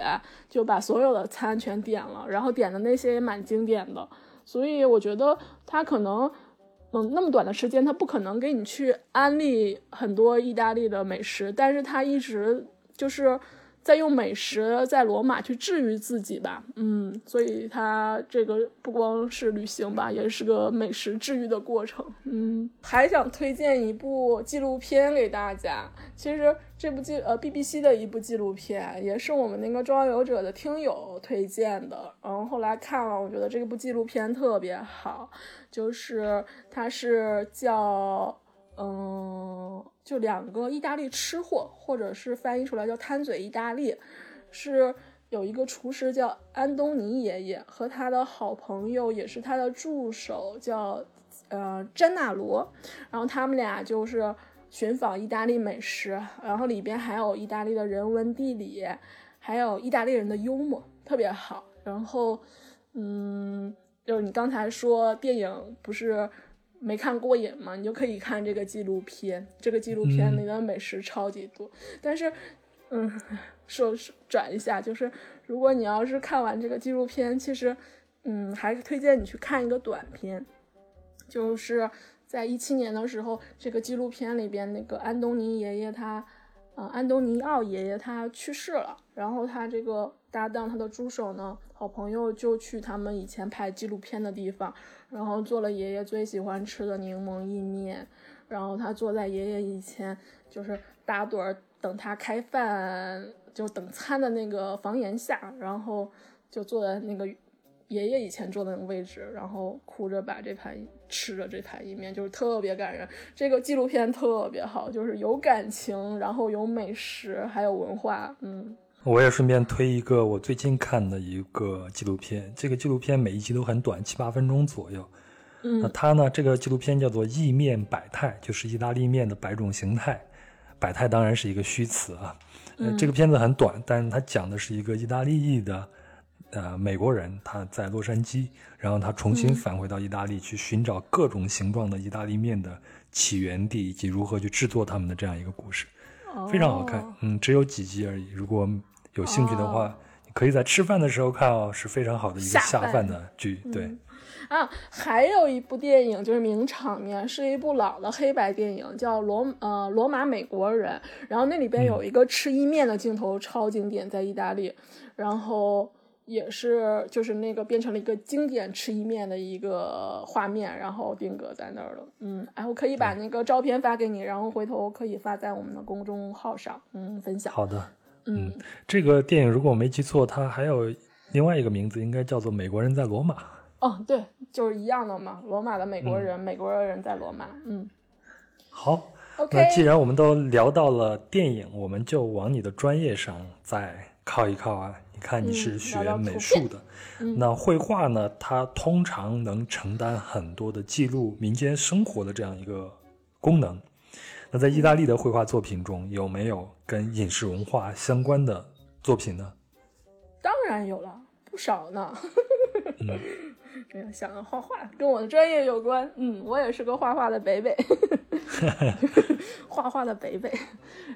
就把所有的餐全点了，然后点的那些也蛮经典的。所以我觉得他可能那么短的时间他不可能给你去安利很多意大利的美食，但是他一直就是在用美食在罗马去治愈自己吧，所以他这个不光是旅行吧，也是个美食治愈的过程。还想推荐一部纪录片给大家，其实这部BBC 的一部纪录片也是我们那个周游者的听友推荐的，后来看了我觉得这部纪录片特别好，就是它是叫就两个意大利吃货，或者是翻译出来叫贪嘴意大利，是有一个厨师叫安东尼爷爷和他的好朋友也是他的助手叫詹纳罗，然后他们俩就是寻访意大利美食，然后里边还有意大利的人文地理，还有意大利人的幽默，特别好。然后就是你刚才说电影不是没看过瘾嘛，你就可以看这个纪录片，这个纪录片里的美食超级多，但是说转一下，就是如果你要是看完这个纪录片，其实还是推荐你去看一个短片，就是在2017年的时候，这个纪录片里边那个安东尼奥爷爷他去世了，然后他这个搭档他的助手呢，好朋友就去他们以前拍纪录片的地方，然后做了爷爷最喜欢吃的柠檬意面，然后他坐在爷爷以前就是打盹儿等他开饭就等餐的那个房檐下，然后就坐在那个爷爷以前坐的那个位置，然后哭着吃着这盘意面，就是特别感人。这个纪录片特别好，就是有感情，然后有美食，还有文化。我也顺便推一个我最近看的一个纪录片，这个纪录片每一集都很短，7-8分钟左右。那它呢，这个纪录片叫做意面百态，就是意大利面的百种形态。百态当然是一个虚词啊。这个片子很短，但是它讲的是一个意大利裔的美国人，他在洛杉矶，然后他重新返回到意大利去寻找各种形状的意大利面的起源地以及如何去制作他们的这样一个故事，非常好看。只有几集而已，如果有兴趣的话，你可以在吃饭的时候看哦，是非常好的一个下饭的剧。对还有一部电影就是名场面，是一部老的黑白电影，叫罗马美国人，然后那里边有一个吃意面的镜头超经典，在意大利，然后也是就是那个变成了一个经典吃意面的一个画面，然后定格在那儿了。我可以把那个照片发给你，然后回头可以发在我们的公众号上分享。好的。这个电影如果我没记错，它还有另外一个名字，应该叫做《美国人在罗马》。对，就是一样的嘛，罗马的美国人，美国人在罗马。好，那既然我们都聊到了电影，我们就往你的专业上再靠一靠啊。你看你是学美术的，那绘画呢，它通常能承担很多的记录民间生活的这样一个功能。那在意大利的绘画作品中，有没有跟饮食文化相关的作品呢？当然有了，不少呢。这样想画画跟我的专业有关，我也是个画画的北北。画画的北北，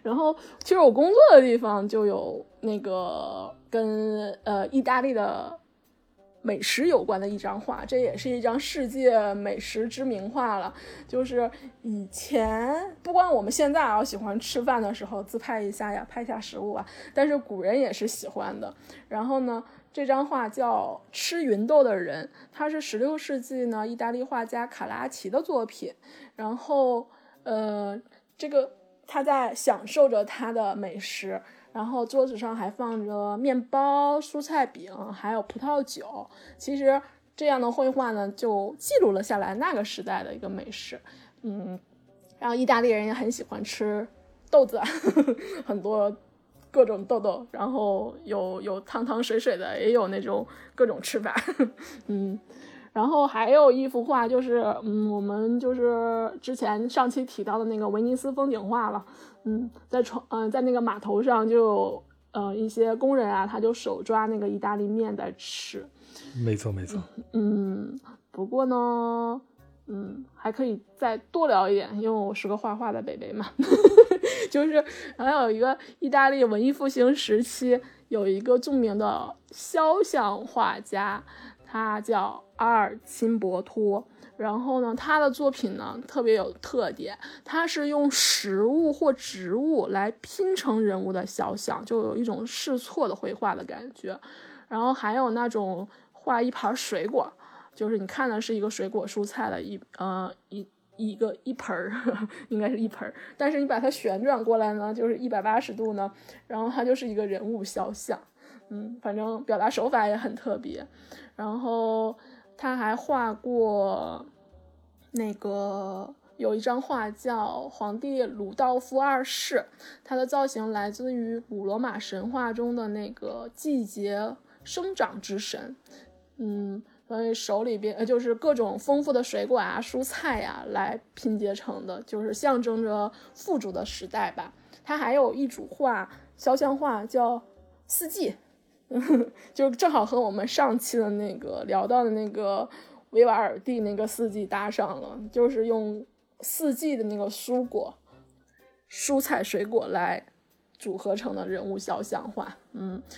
然后其实我工作的地方就有那个跟意大利的美食有关的一张画，这也是一张世界美食知名画了，就是以前不光我们现在喜欢吃饭的时候自拍一下呀，拍下食物啊，但是古人也是喜欢的。然后呢，这张画叫《吃芸豆的人》，它是16世纪呢意大利画家卡拉奇的作品。然后这个他在享受着他的美食，然后桌子上还放着面包、蔬菜饼还有葡萄酒。其实这样的绘画呢，就记录了下来那个时代的一个美食。然后意大利人也很喜欢吃豆子，很多各种豆豆，然后有汤汤水水的，也有那种各种吃法。然后还有一幅画，就是我们就是之前上期提到的那个威尼斯风景画了。在那个码头上就有一些工人啊，他就手抓那个意大利面在吃。没错。不过呢，还可以再多聊一点，因为我是个画画的北北嘛。就是还有一个意大利文艺复兴时期有一个著名的肖像画家，他叫阿尔钦博托，然后呢，他的作品呢特别有特点，他是用实物或植物来拼成人物的肖像，就有一种试错的绘画的感觉。然后还有那种画一盘水果，就是你看的是一个水果蔬菜的一盆应该是一盆，但是你把它旋转过来呢，就是180度呢，然后它就是一个人物肖像。反正表达手法也很特别。然后他还画过那个，有一张画叫皇帝鲁道夫二世，他的造型来自于古罗马神话中的那个季节生长之神。所以手里边就是各种丰富的水果啊、蔬菜啊来拼接成的，就是象征着富足的时代吧。他还有一组画，肖像画叫四季，就正好和我们上期的那个聊到的那个维瓦尔第那个四季搭上了，就是用四季的那个蔬果、蔬菜、水果来组合成的人物肖像画。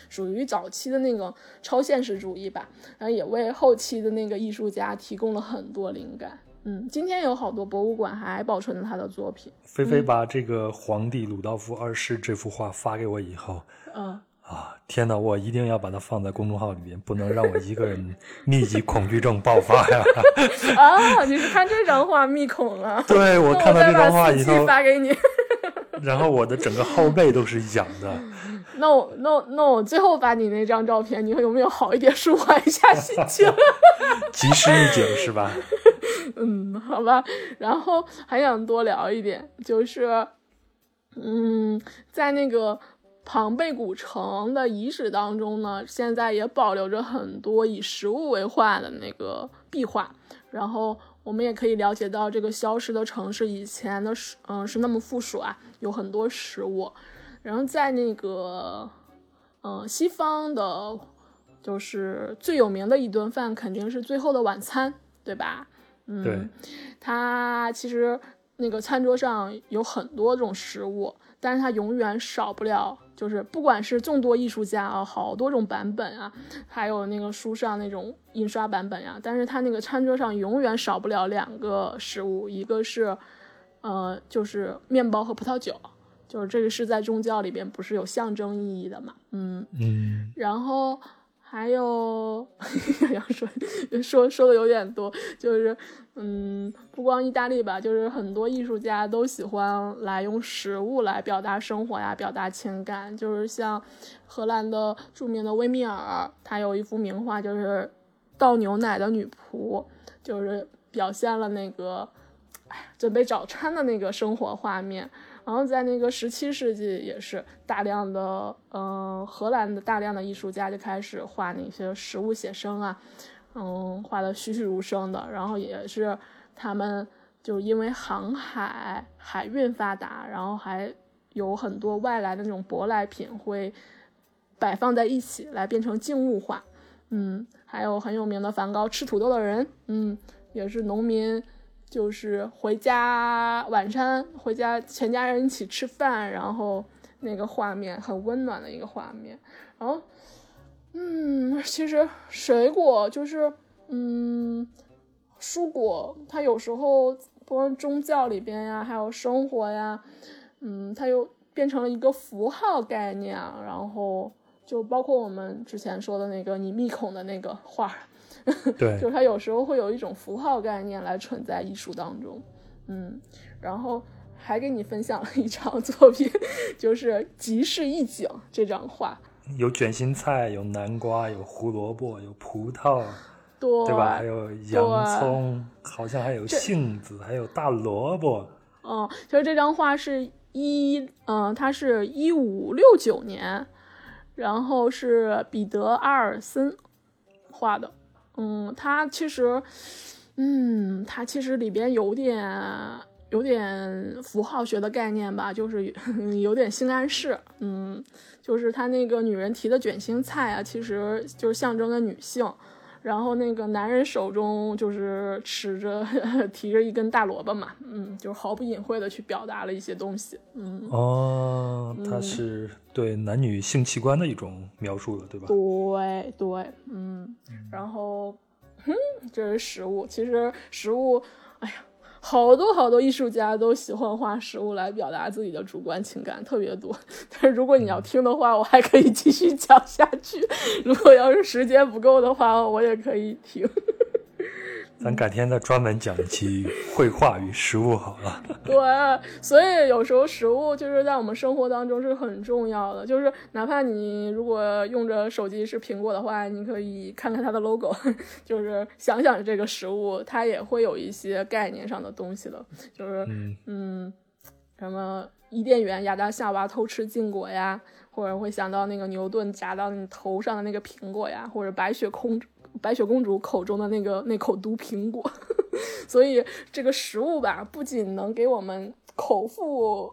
属于早期的那个超现实主义吧，然后也为后期的那个艺术家提供了很多灵感。今天有好多博物馆还保存了他的作品。菲菲把这个皇帝鲁道夫二世这幅画发给我以后，天哪，我一定要把它放在公众号里面，不能让我一个人密集恐惧症爆发呀！你是看这张画密恐啊？对，我看到这张画以后，我发给你，然后我的整个后背都是痒的。那我最后把你那张照片，你有没有好一点舒缓一下心情？及时预警是吧？好吧。然后还想多聊一点，就是在那个庞贝古城的遗址当中呢，现在也保留着很多以实物为画的那个壁画，然后我们也可以了解到这个消失的城市以前的是那么富庶啊，有很多实物。然后在那个西方的就是最有名的一顿饭肯定是最后的晚餐，对吧？对，它其实那个餐桌上有很多种食物，但是它永远少不了，就是不管是众多艺术家啊，好多种版本啊，还有那个书上那种印刷版本啊，但是它那个餐桌上永远少不了两个食物，一个是就是面包和葡萄酒，就是这个是在宗教里边不是有象征意义的嘛。然后还有说的有点多，就是不光意大利吧，就是很多艺术家都喜欢来用食物来表达生活呀，表达情感。就是像荷兰的著名的维米尔，他有一幅名画就是倒牛奶的女仆，就是表现了那个准备早餐的那个生活画面。然后在那个17世纪也是大量的荷兰的大量的艺术家就开始画那些食物写生啊，画的栩栩如生的。然后也是他们就因为海运发达，然后还有很多外来的那种舶来品会摆放在一起来变成静物画。还有很有名的梵高吃土豆的人，也是农民，就是回家晚餐回家全家人一起吃饭，然后那个画面很温暖的一个画面。然后其实水果就是蔬果，它有时候不光宗教里边呀，还有生活呀，它又变成了一个符号概念。然后就包括我们之前说的那个你密孔的那个画，对，就是它有时候会有一种符号概念来存在艺术当中。然后还给你分享了一张作品，就是集市一景这张画，有卷心菜，有南瓜，有胡萝卜，有葡萄， 对吧？还有洋葱，好像还有杏子，还有大萝卜。就是这张画是它是1569年，然后是彼得阿尔森画的。它其实里边有点符号学的概念吧，就是有点性暗示。就是它那个女人提的卷心菜啊，其实就是象征着女性，然后那个男人手中就是提着一根大萝卜嘛。就是毫不隐晦的去表达了一些东西。它是对男女性器官的一种描述了，对吧？对对。然后这是食物。其实食物，哎呀，好多艺术家都喜欢画食物来表达自己的主观情感，特别多。但是如果你要听的话，我还可以继续讲下去。如果要是时间不够的话，我也可以听。咱改天再专门讲一期绘画与食物好了。对，所以有时候食物就是在我们生活当中是很重要的，就是哪怕你如果用着手机是苹果的话，你可以看看它的 logo， 就是想想这个食物它也会有一些概念上的东西的，就是什么伊甸园亚当夏娃偷吃禁果呀，或者会想到那个牛顿夹到你头上的那个苹果呀，或者白雪公主口中的那口毒苹果。所以这个食物吧，不仅能给我们口腹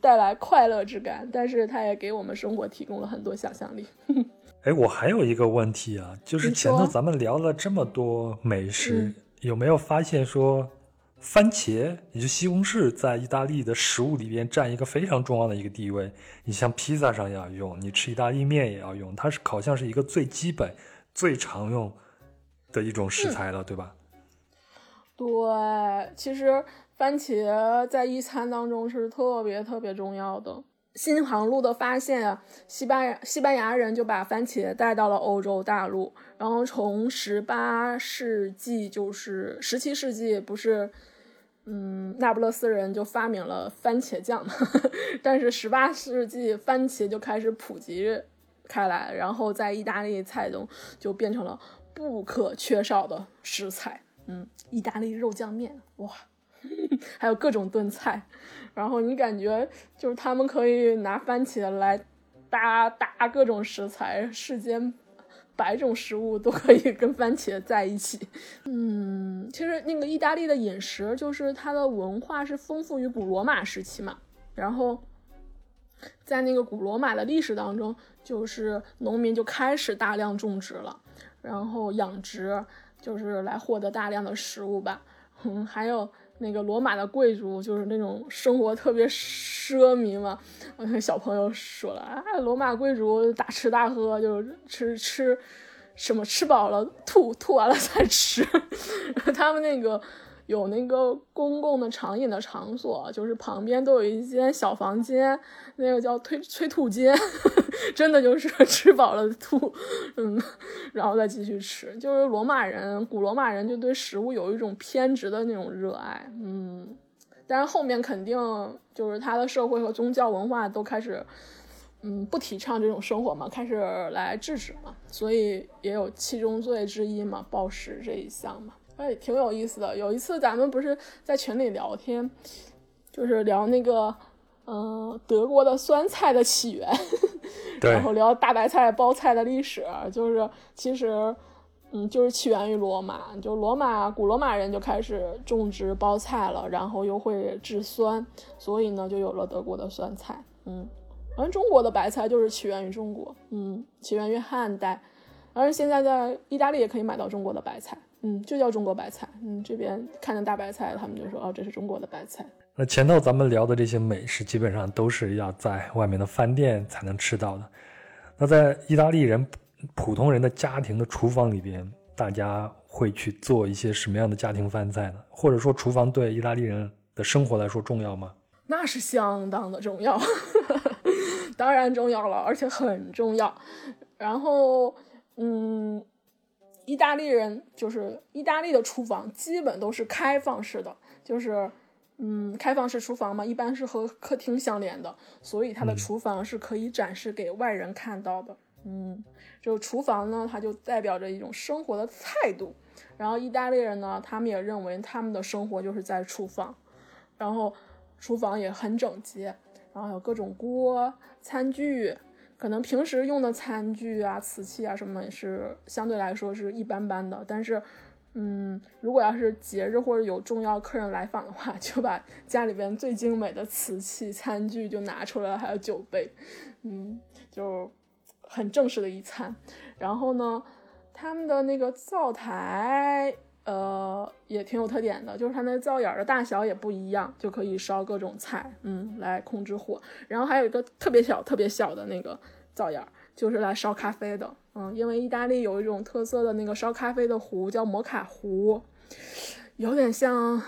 带来快乐之感，但是它也给我们生活提供了很多想象力。哎，我还有一个问题啊，就是前头咱们聊了这么多美食，有没有发现说番茄也就西红柿在意大利的食物里边占一个非常重要的一个地位？你像披萨上也要用，你吃意大利面也要用，它是好像是一个最基本最常用的一种食材了，对吧？对，其实番茄在一餐当中是特别特别重要的。新航路的发现啊，西班牙人就把番茄带到了欧洲大陆，然后从18世纪，就是17世纪，不是那不勒斯人就发明了番茄酱嘛，但是18世纪番茄就开始普及开来，然后在意大利菜中就变成了不可缺少的食材。意大利肉酱面，哇，还有各种炖菜，然后你感觉就是他们可以拿番茄来搭各种食材，世间百种食物都可以跟番茄在一起。其实那个意大利的饮食就是它的文化是丰富于古罗马时期嘛，然后在那个古罗马的历史当中，就是农民就开始大量种植了，然后养殖，就是来获得大量的食物吧。还有那个罗马的贵族就是那种生活特别奢靡嘛，我看小朋友说了啊，罗马贵族大吃大喝，就是吃什么吃饱了吐完了再吃。他们那个有那个公共的长饮的场所，就是旁边都有一间小房间，那个叫催吐间，真的就是吃饱了吐，然后再继续吃。就是古罗马人就对食物有一种偏执的那种热爱，但是后面肯定就是他的社会和宗教文化都开始，不提倡这种生活嘛，开始来制止嘛，所以也有七宗罪之一嘛，暴食这一项嘛。哎，挺有意思的。有一次咱们不是在群里聊天，就是聊那个德国的酸菜的起源，然后聊大白菜包菜的历史，就是其实就是起源于罗马，就古罗马人就开始种植包菜了，然后又会制酸，所以呢就有了德国的酸菜。而中国的白菜就是起源于中国，起源于汉代，而现在在意大利也可以买到中国的白菜。就叫中国白菜。这边看见大白菜，他们就说，哦，这是中国的白菜。那前头咱们聊的这些美食，基本上都是要在外面的饭店才能吃到的。那在意大利人普通人的家庭的厨房里边，大家会去做一些什么样的家庭饭菜呢？或者说，厨房对意大利人的生活来说重要吗？那是相当的重要，当然重要了，而且很重要。然后，意大利人就是意大利的厨房基本都是开放式的，就是开放式厨房嘛，一般是和客厅相连的，所以它的厨房是可以展示给外人看到的。就厨房呢，它就代表着一种生活的态度。然后意大利人呢，他们也认为他们的生活就是在厨房，然后厨房也很整洁，然后有各种锅、餐具。可能平时用的餐具啊、瓷器啊什么也是相对来说是一般般的，但是，如果要是节日或者有重要客人来访的话，就把家里边最精美的瓷器、餐具就拿出来，还有酒杯，就很正式的一餐。然后呢，他们的那个灶台，也挺有特点的，就是它那灶眼的大小也不一样，就可以烧各种菜，来控制火。然后还有一个特别小的那个灶眼，就是来烧咖啡的。因为意大利有一种特色的那个烧咖啡的壶叫摩卡壶，有点像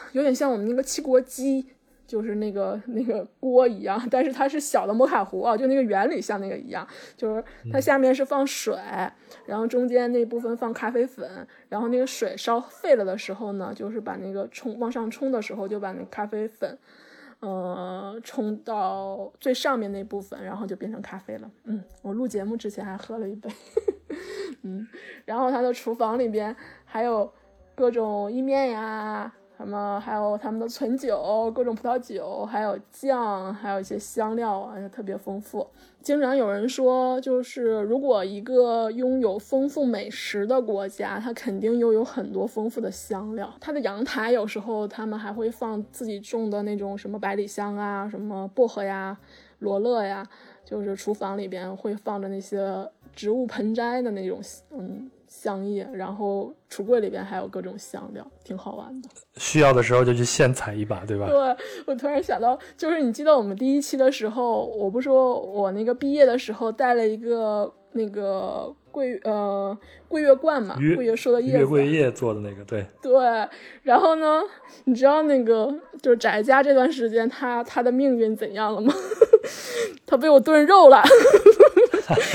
我们那个汽锅鸡，就是那个锅一样，但是它是小的摩卡壶啊，就那个原理像那个一样，就是它下面是放水，然后中间那部分放咖啡粉，然后那个水烧沸了的时候呢，就是把那个往上冲的时候，就把那咖啡粉冲到最上面那部分，然后就变成咖啡了。我录节目之前还喝了一杯然后他的厨房里边还有各种意面呀，还有他们的存酒，各种葡萄酒，还有酱，还有一些香料啊，特别丰富。经常有人说，就是如果一个拥有丰富美食的国家，它肯定又有很多丰富的香料。它的阳台有时候他们还会放自己种的那种什么百里香啊，什么薄荷呀，罗勒呀，就是厨房里边会放着那些植物盆栽的那种香叶，然后橱柜里边还有各种香料，挺好玩的。需要的时候就去现采一把，对吧？对，我突然想到，就是你记得我们第一期的时候，我不说我那个毕业的时候带了一个那个桂月罐嘛，桂月说的叶子，月桂叶做的那个，对。然后呢，你知道那个就是宅家这段时间他的命运怎样了吗？他被我炖肉了。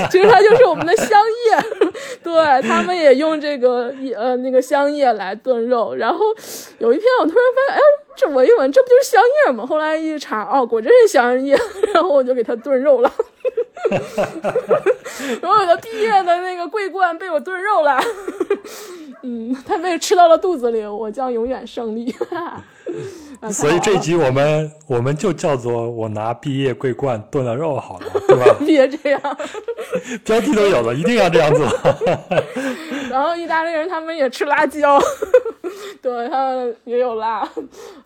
其实它就是我们的香叶，对，他们也用这个那个香叶来炖肉。然后有一天我突然发现，哎，这闻一闻，这不就是香叶吗？后来一查，哦，果真是香叶。然后我就给它炖肉了。然后我的毕业的那个桂冠被我炖肉了。它被吃到了肚子里，我将永远胜利。所以这集我们就叫做我拿毕业桂冠炖了肉好了，对吧？别这样，标题都有了，一定要这样做。然后意大利人他们也吃辣椒，对，他们也有辣。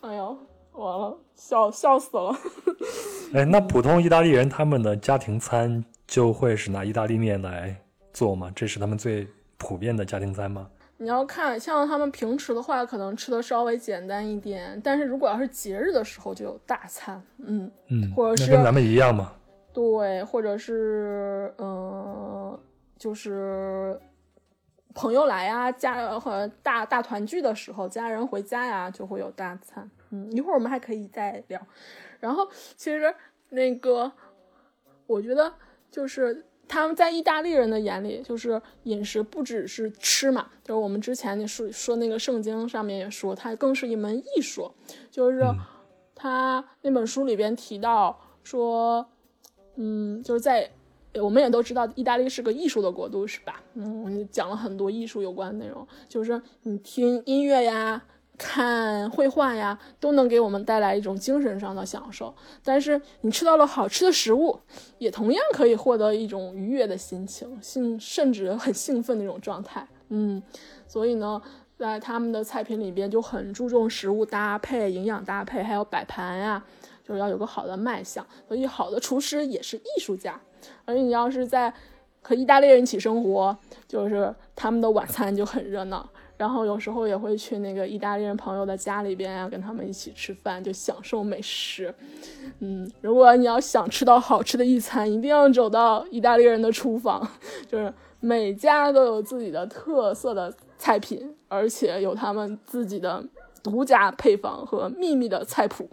哎呦，完了，笑死了。哎，那普通意大利人他们的家庭餐就会是拿意大利面来做吗？这是他们最普遍的家庭餐吗？你要看，像他们平时的话，可能吃的稍微简单一点，但是如果要是节日的时候，就有大餐，或者是跟咱们一样嘛，对，或者是就是朋友来啊，家和大团聚的时候，家人回家呀，就会有大餐。一会儿我们还可以再聊。然后其实那个，我觉得就是。他们在意大利人的眼里，就是饮食不只是吃嘛，就是我们之前说那个圣经上面也说，它更是一门艺术。就是他那本书里边提到说，就是在我们也都知道，意大利是个艺术的国度，是吧？讲了很多艺术有关的内容，就是你听音乐呀，看绘画呀，都能给我们带来一种精神上的享受，但是你吃到了好吃的食物，也同样可以获得一种愉悦的心情，甚至很兴奋的一种状态。所以呢，在他们的菜品里边就很注重食物搭配、营养搭配，还有摆盘呀，就是要有个好的卖相。所以，好的厨师也是艺术家。而你要是在和意大利人一起生活，就是他们的晚餐就很热闹。然后有时候也会去那个意大利人朋友的家里边啊，跟他们一起吃饭，就享受美食。如果你要想吃到好吃的一餐，一定要走到意大利人的厨房，就是每家都有自己的特色的菜品，而且有他们自己的独家配方和秘密的菜谱。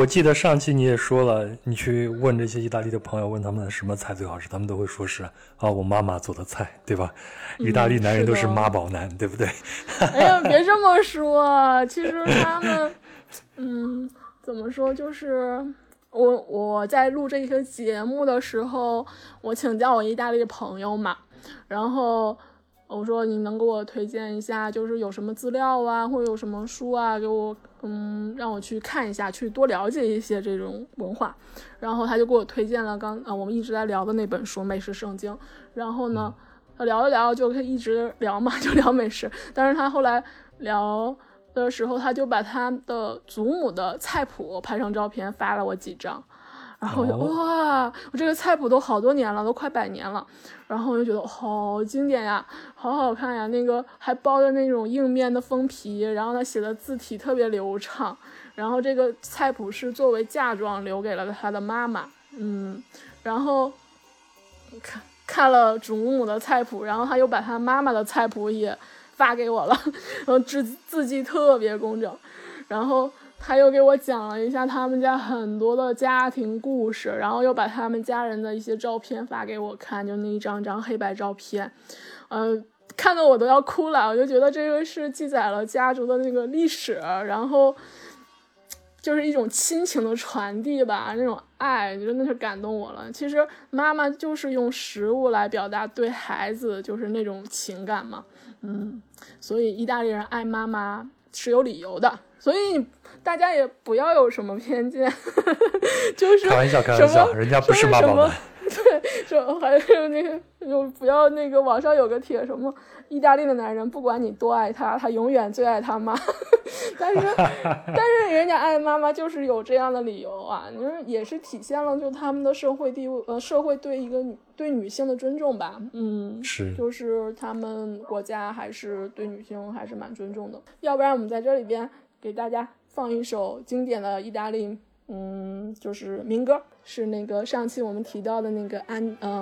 我记得上期你也说了，你去问这些意大利的朋友，问他们什么菜最好吃，他们都会说是我妈妈做的菜，对吧？意大利男人都是妈宝男，对不对？哎呀，别这么说，其实他们，怎么说，就是我在录这些节目的时候，我请教我意大利的朋友嘛，然后。我说你能给我推荐一下，就是有什么资料啊，或者有什么书啊，给我让我去看一下，去多了解一些这种文化。然后他就给我推荐了我们一直在聊的那本书《美食圣经》。然后呢，聊一聊就一直聊嘛，就聊美食。但是他后来聊的时候，他就把他的祖母的菜谱拍成照片发了我几张。然后我就哇，我这个菜谱都好多年了，都快100年了。然后我就觉得好经典呀，好好看呀，那个还包着那种硬面的封皮，然后它写的字体特别流畅。然后这个菜谱是作为嫁妆留给了他的妈妈，然后看了祖母的菜谱，然后他又把他妈妈的菜谱也发给我了，然后字迹特别工整，然后他又给我讲了一下他们家很多的家庭故事，然后又把他们家人的一些照片发给我看，就那一张张黑白照片，看得我都要哭了，我就觉得这个是记载了家族的那个历史，然后就是一种亲情的传递吧，那种爱真的是感动我了。其实妈妈就是用食物来表达对孩子就是那种情感嘛，所以意大利人爱妈妈是有理由的，所以大家也不要有什么偏见，就是开玩笑，人家不是妈宝男。对，就还是那个，就不要那个。网上有个帖，什么意大利的男人，不管你多爱他，他永远最爱他妈。但是人家爱妈妈就是有这样的理由啊，就是也是体现了就他们的社会地位，社会对一个对女性的尊重吧。是，就是他们国家还是对女性还是蛮尊重的。要不然我们在这里边给大家放一首经典的意大利。就是民歌，是那个上期我们提到的那个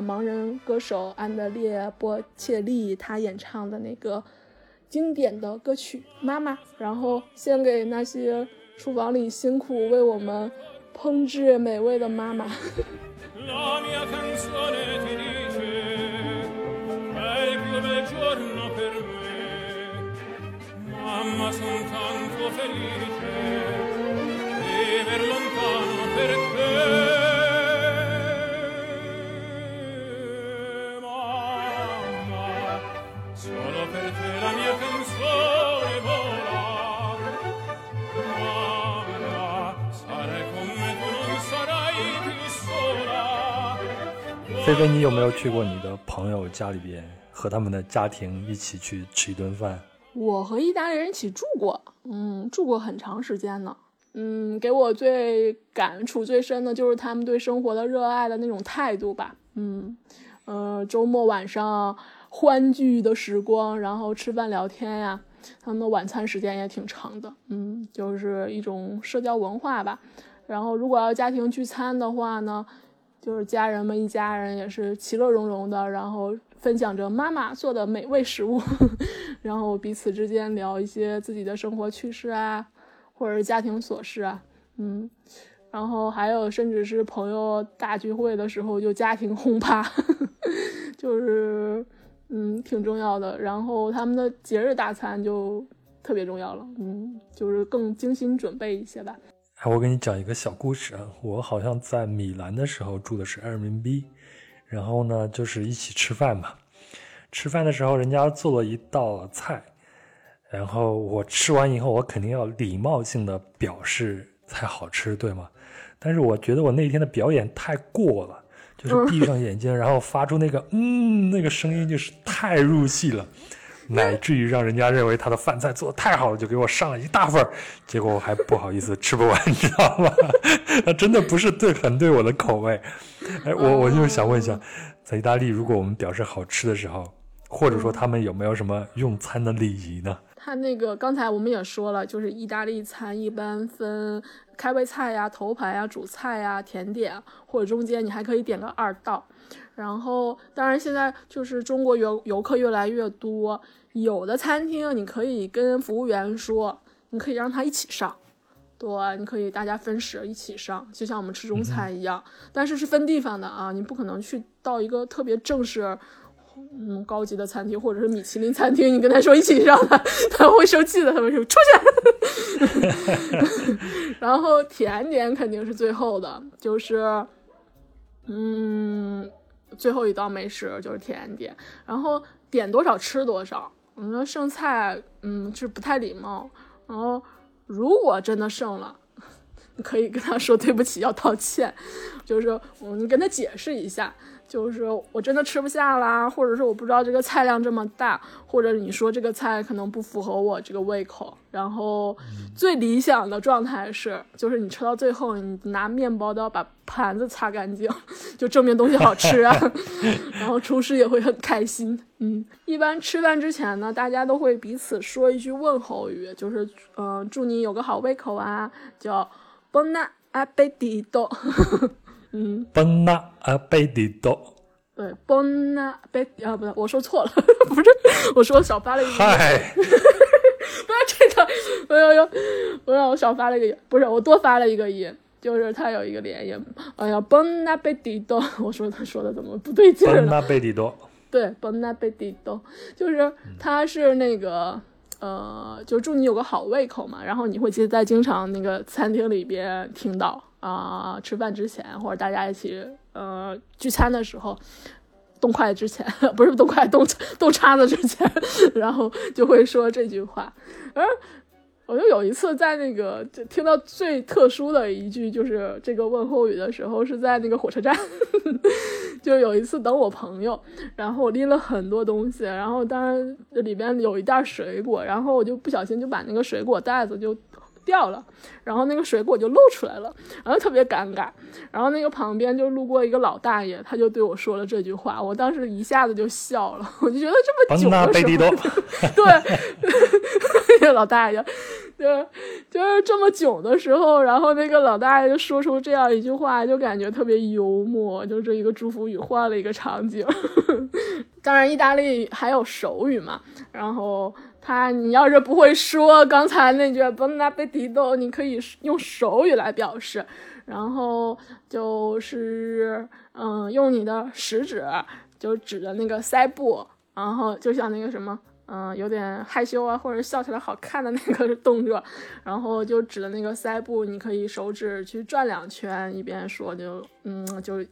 盲人歌手安德烈波切利他演唱的那个经典的歌曲《妈妈》，然后献给那些厨房里辛苦为我们烹制美味的妈妈。Per lontano per te, mamma, solo per te la mia canzone vola. Mamma, sarai con me, tu non sarai più sola. 菲菲，你有没有去过你的朋友家里边，和他们的家庭一起去吃一顿饭？我和意大利人一起住过，住过很长时间呢。给我最感触最深的就是他们对生活的热爱的那种态度吧。周末晚上欢聚的时光，然后吃饭聊天呀，他们的晚餐时间也挺长的。就是一种社交文化吧。然后如果要家庭聚餐的话呢，就是家人们一家人也是其乐融融的，然后分享着妈妈做的美味食物，然后彼此之间聊一些自己的生活趣事啊。或者是家庭琐事啊，然后还有甚至是朋友大聚会的时候就家庭轰趴，就是挺重要的。然后他们的节日大餐就特别重要了，就是更精心准备一些吧。我给你讲一个小故事啊，我好像在米兰的时候住的是Airbnb，然后呢就是一起吃饭嘛，吃饭的时候人家做了一道菜。然后我吃完以后我肯定要礼貌性的表示才好吃，对吗？但是我觉得我那天的表演太过了，就是闭上眼睛，然后发出那个那个声音，就是太入戏了，乃至于让人家认为他的饭菜做得太好了，就给我上了一大份，结果我还不好意思吃不完，你知道吗？那真的不是很对我的口味。我就想问一下，在意大利如果我们表示好吃的时候，或者说他们有没有什么用餐的礼仪呢？他那个刚才我们也说了，就是意大利餐一般分开胃菜呀、头盘呀、主菜呀、甜点，或者中间你还可以点个二道。然后当然现在就是中国游客越来越多，有的餐厅你可以跟服务员说，你可以让他一起上，对，你可以大家分食一起上，就像我们吃中餐一样，但是是分地方的啊，你不可能去到一个特别正式高级的餐厅，或者是米其林餐厅，你跟他说一起上来，他会生气的，他会说出去。然后甜点肯定是最后的，就是最后一道美食就是甜点，然后点多少吃多少。我们说剩菜是不太礼貌，然后如果真的剩了，可以跟他说对不起，要道歉，就是你跟他解释一下，就是我真的吃不下啦，或者是我不知道这个菜量这么大，或者你说这个菜可能不符合我这个胃口。然后最理想的状态是，就是你吃到最后，你拿面包刀把盘子擦干净，就证明东西好吃啊。然后厨师也会很开心。一般吃饭之前呢，大家都会彼此说一句问候语，就是祝你有个好胃口啊，叫 Buon appetito。Buon appetito 对 Bona Bet 啊，不是，我说错了，不是，我说我少发了一个。嗨，不要这个，我少发了一个，不是，我多发了一个音，就是它有一个连音。哎呀 ，Bona Betito， 我说的怎么不对劲了 ？Bona Betito， 对 ，Bona Betito， 就是它是那个。就祝你有个好胃口嘛，然后你会其实在经常那个餐厅里边听到啊、吃饭之前或者大家一起聚餐的时候，动筷之前不是动筷动叉子之前，然后就会说这句话。而我就有一次在那个就听到最特殊的一句就是这个问候语的时候，是在那个火车站就有一次等我朋友，然后我拎了很多东西，然后当然里边有一袋水果，然后我就不小心就把那个水果袋子就掉了，然后那个水果就露出来了，然后特别尴尬，然后那个旁边就路过一个老大爷，他就对我说了这句话，我当时一下子就笑了，我就觉得这么久的时候对老大爷对，就是这么久的时候，然后那个老大爷就说出这样一句话，就感觉特别幽默，就这一个祝福语换了一个场景当然意大利还有手语嘛，然后你要是不会说刚才那句 Buon appetito， 你可以用手语来表示，然后就是用你的食指就指着那个腮部，然后就像那个什么有点害羞啊或者笑起来好看的那个动作，然后就指着那个腮部，你可以手指去转两圈，一边说就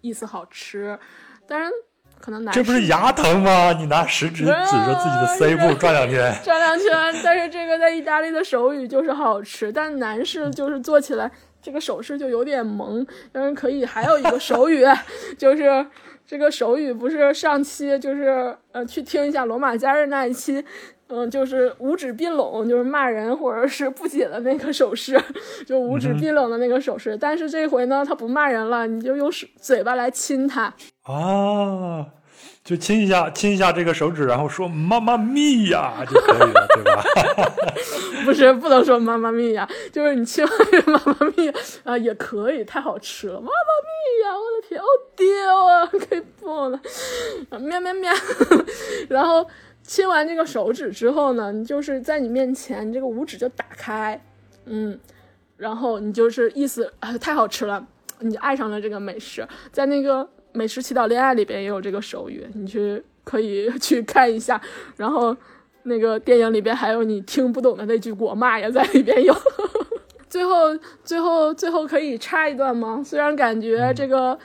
意思好吃，当然可能这不是牙疼吗？你拿食指指着自己的腮部转两圈，转两圈。但是这个在意大利的手语就是好吃，但男士就是做起来这个手势就有点萌。但是可以还有一个手语，就是这个手语不是上期就是去听一下罗马假日那一期，就是五指并拢，就是骂人或者是不解的那个手势，就五指并拢的那个手势。但是这回呢，他不骂人了，你就用嘴巴来亲他。啊，就亲一下这个手指，然后说妈妈咪呀就可以了，对吧？不是，不能说妈妈咪呀，就是你亲妈妈咪呀啊也可以，太好吃了，妈妈咪呀，我的天，哦丢啊，可以爆了，喵喵喵。然后亲完这个手指之后呢，你就是在你面前，你这个五指就打开，然后你就是意思太好吃了，你就爱上了这个美食，在那个。美食祈祷恋爱里边也有这个手语，你可以去看一下，然后那个电影里边还有你听不懂的那句国骂也在里边有最后可以插一段吗？虽然感觉这个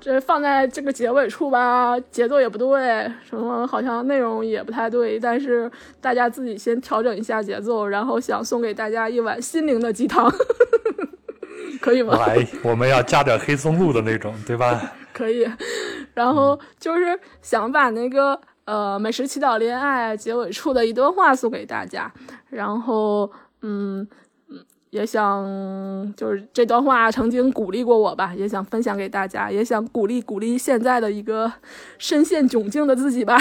这放在这个结尾处吧，节奏也不对，什么好像内容也不太对，但是大家自己先调整一下节奏，然后想送给大家一碗心灵的鸡汤可以吗？来，我们要加点黑松露的那种，对吧？可以。然后就是想把那个美食祈祷恋爱结尾处的一段话送给大家，然后也想就是这段话曾经鼓励过我吧，也想分享给大家，也想鼓励现在的一个深陷窘境的自己吧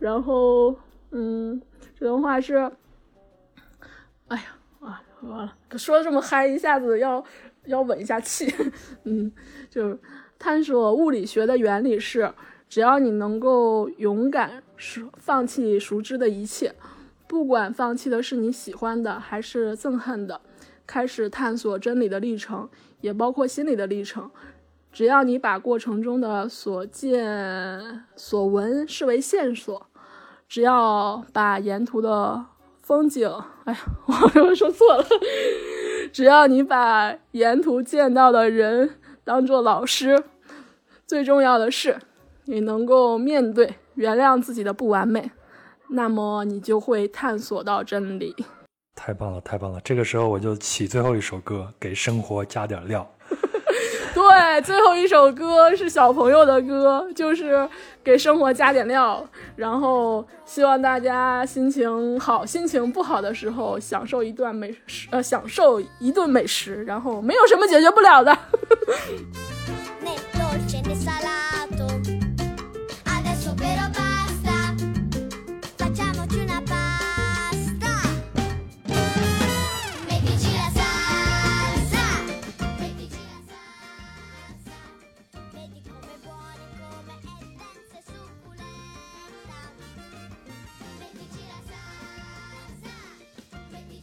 然后这段话是哎呀完了，说这么嗨，一下子要稳一下气。就是探索物理学的原理是，只要你能够勇敢放弃熟知的一切，不管放弃的是你喜欢的还是憎恨的，开始探索真理的历程，也包括心理的历程。只要你把过程中的所见所闻视为线索，只要把沿途的风景，哎呀，我说错了。只要你把沿途见到的人当作老师，最重要的是，你能够面对、原谅自己的不完美，那么你就会探索到真理。太棒了，太棒了！这个时候我就起最后一首歌，给生活加点料。对，最后一首歌是小朋友的歌，就是给生活加点料，然后希望大家心情好心情不好的时候享受一顿美食，然后没有什么解决不了的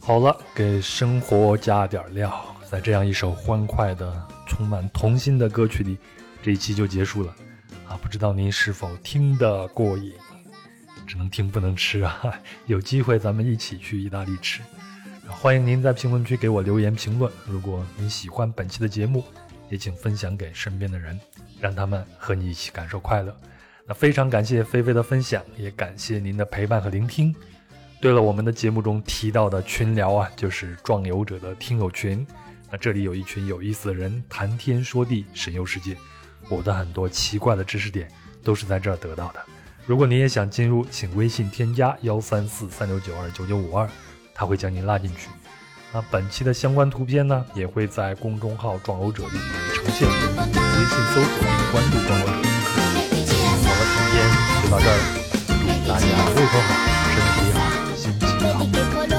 好了，给生活加点料，在这样一首欢快的充满童心的歌曲里，这一期就结束了啊！不知道您是否听得过瘾，只能听不能吃啊！有机会咱们一起去意大利吃。欢迎您在评论区给我留言评论，如果您喜欢本期的节目，也请分享给身边的人，让他们和你一起感受快乐。那非常感谢菲菲的分享，也感谢您的陪伴和聆听。对了，我们的节目中提到的群聊啊，就是壮游者的听友群，那这里有一群有意思的人，谈天说地，神游世界，我的很多奇怪的知识点都是在这儿得到的。如果您也想进入，请微信添加13436929952，他会将您拉进去。那本期的相关图片呢，也会在公众号壮游者里呈现，微信搜索关注壮游者。好了，今天就到这儿，祝大家胃口好，身体好，心情好。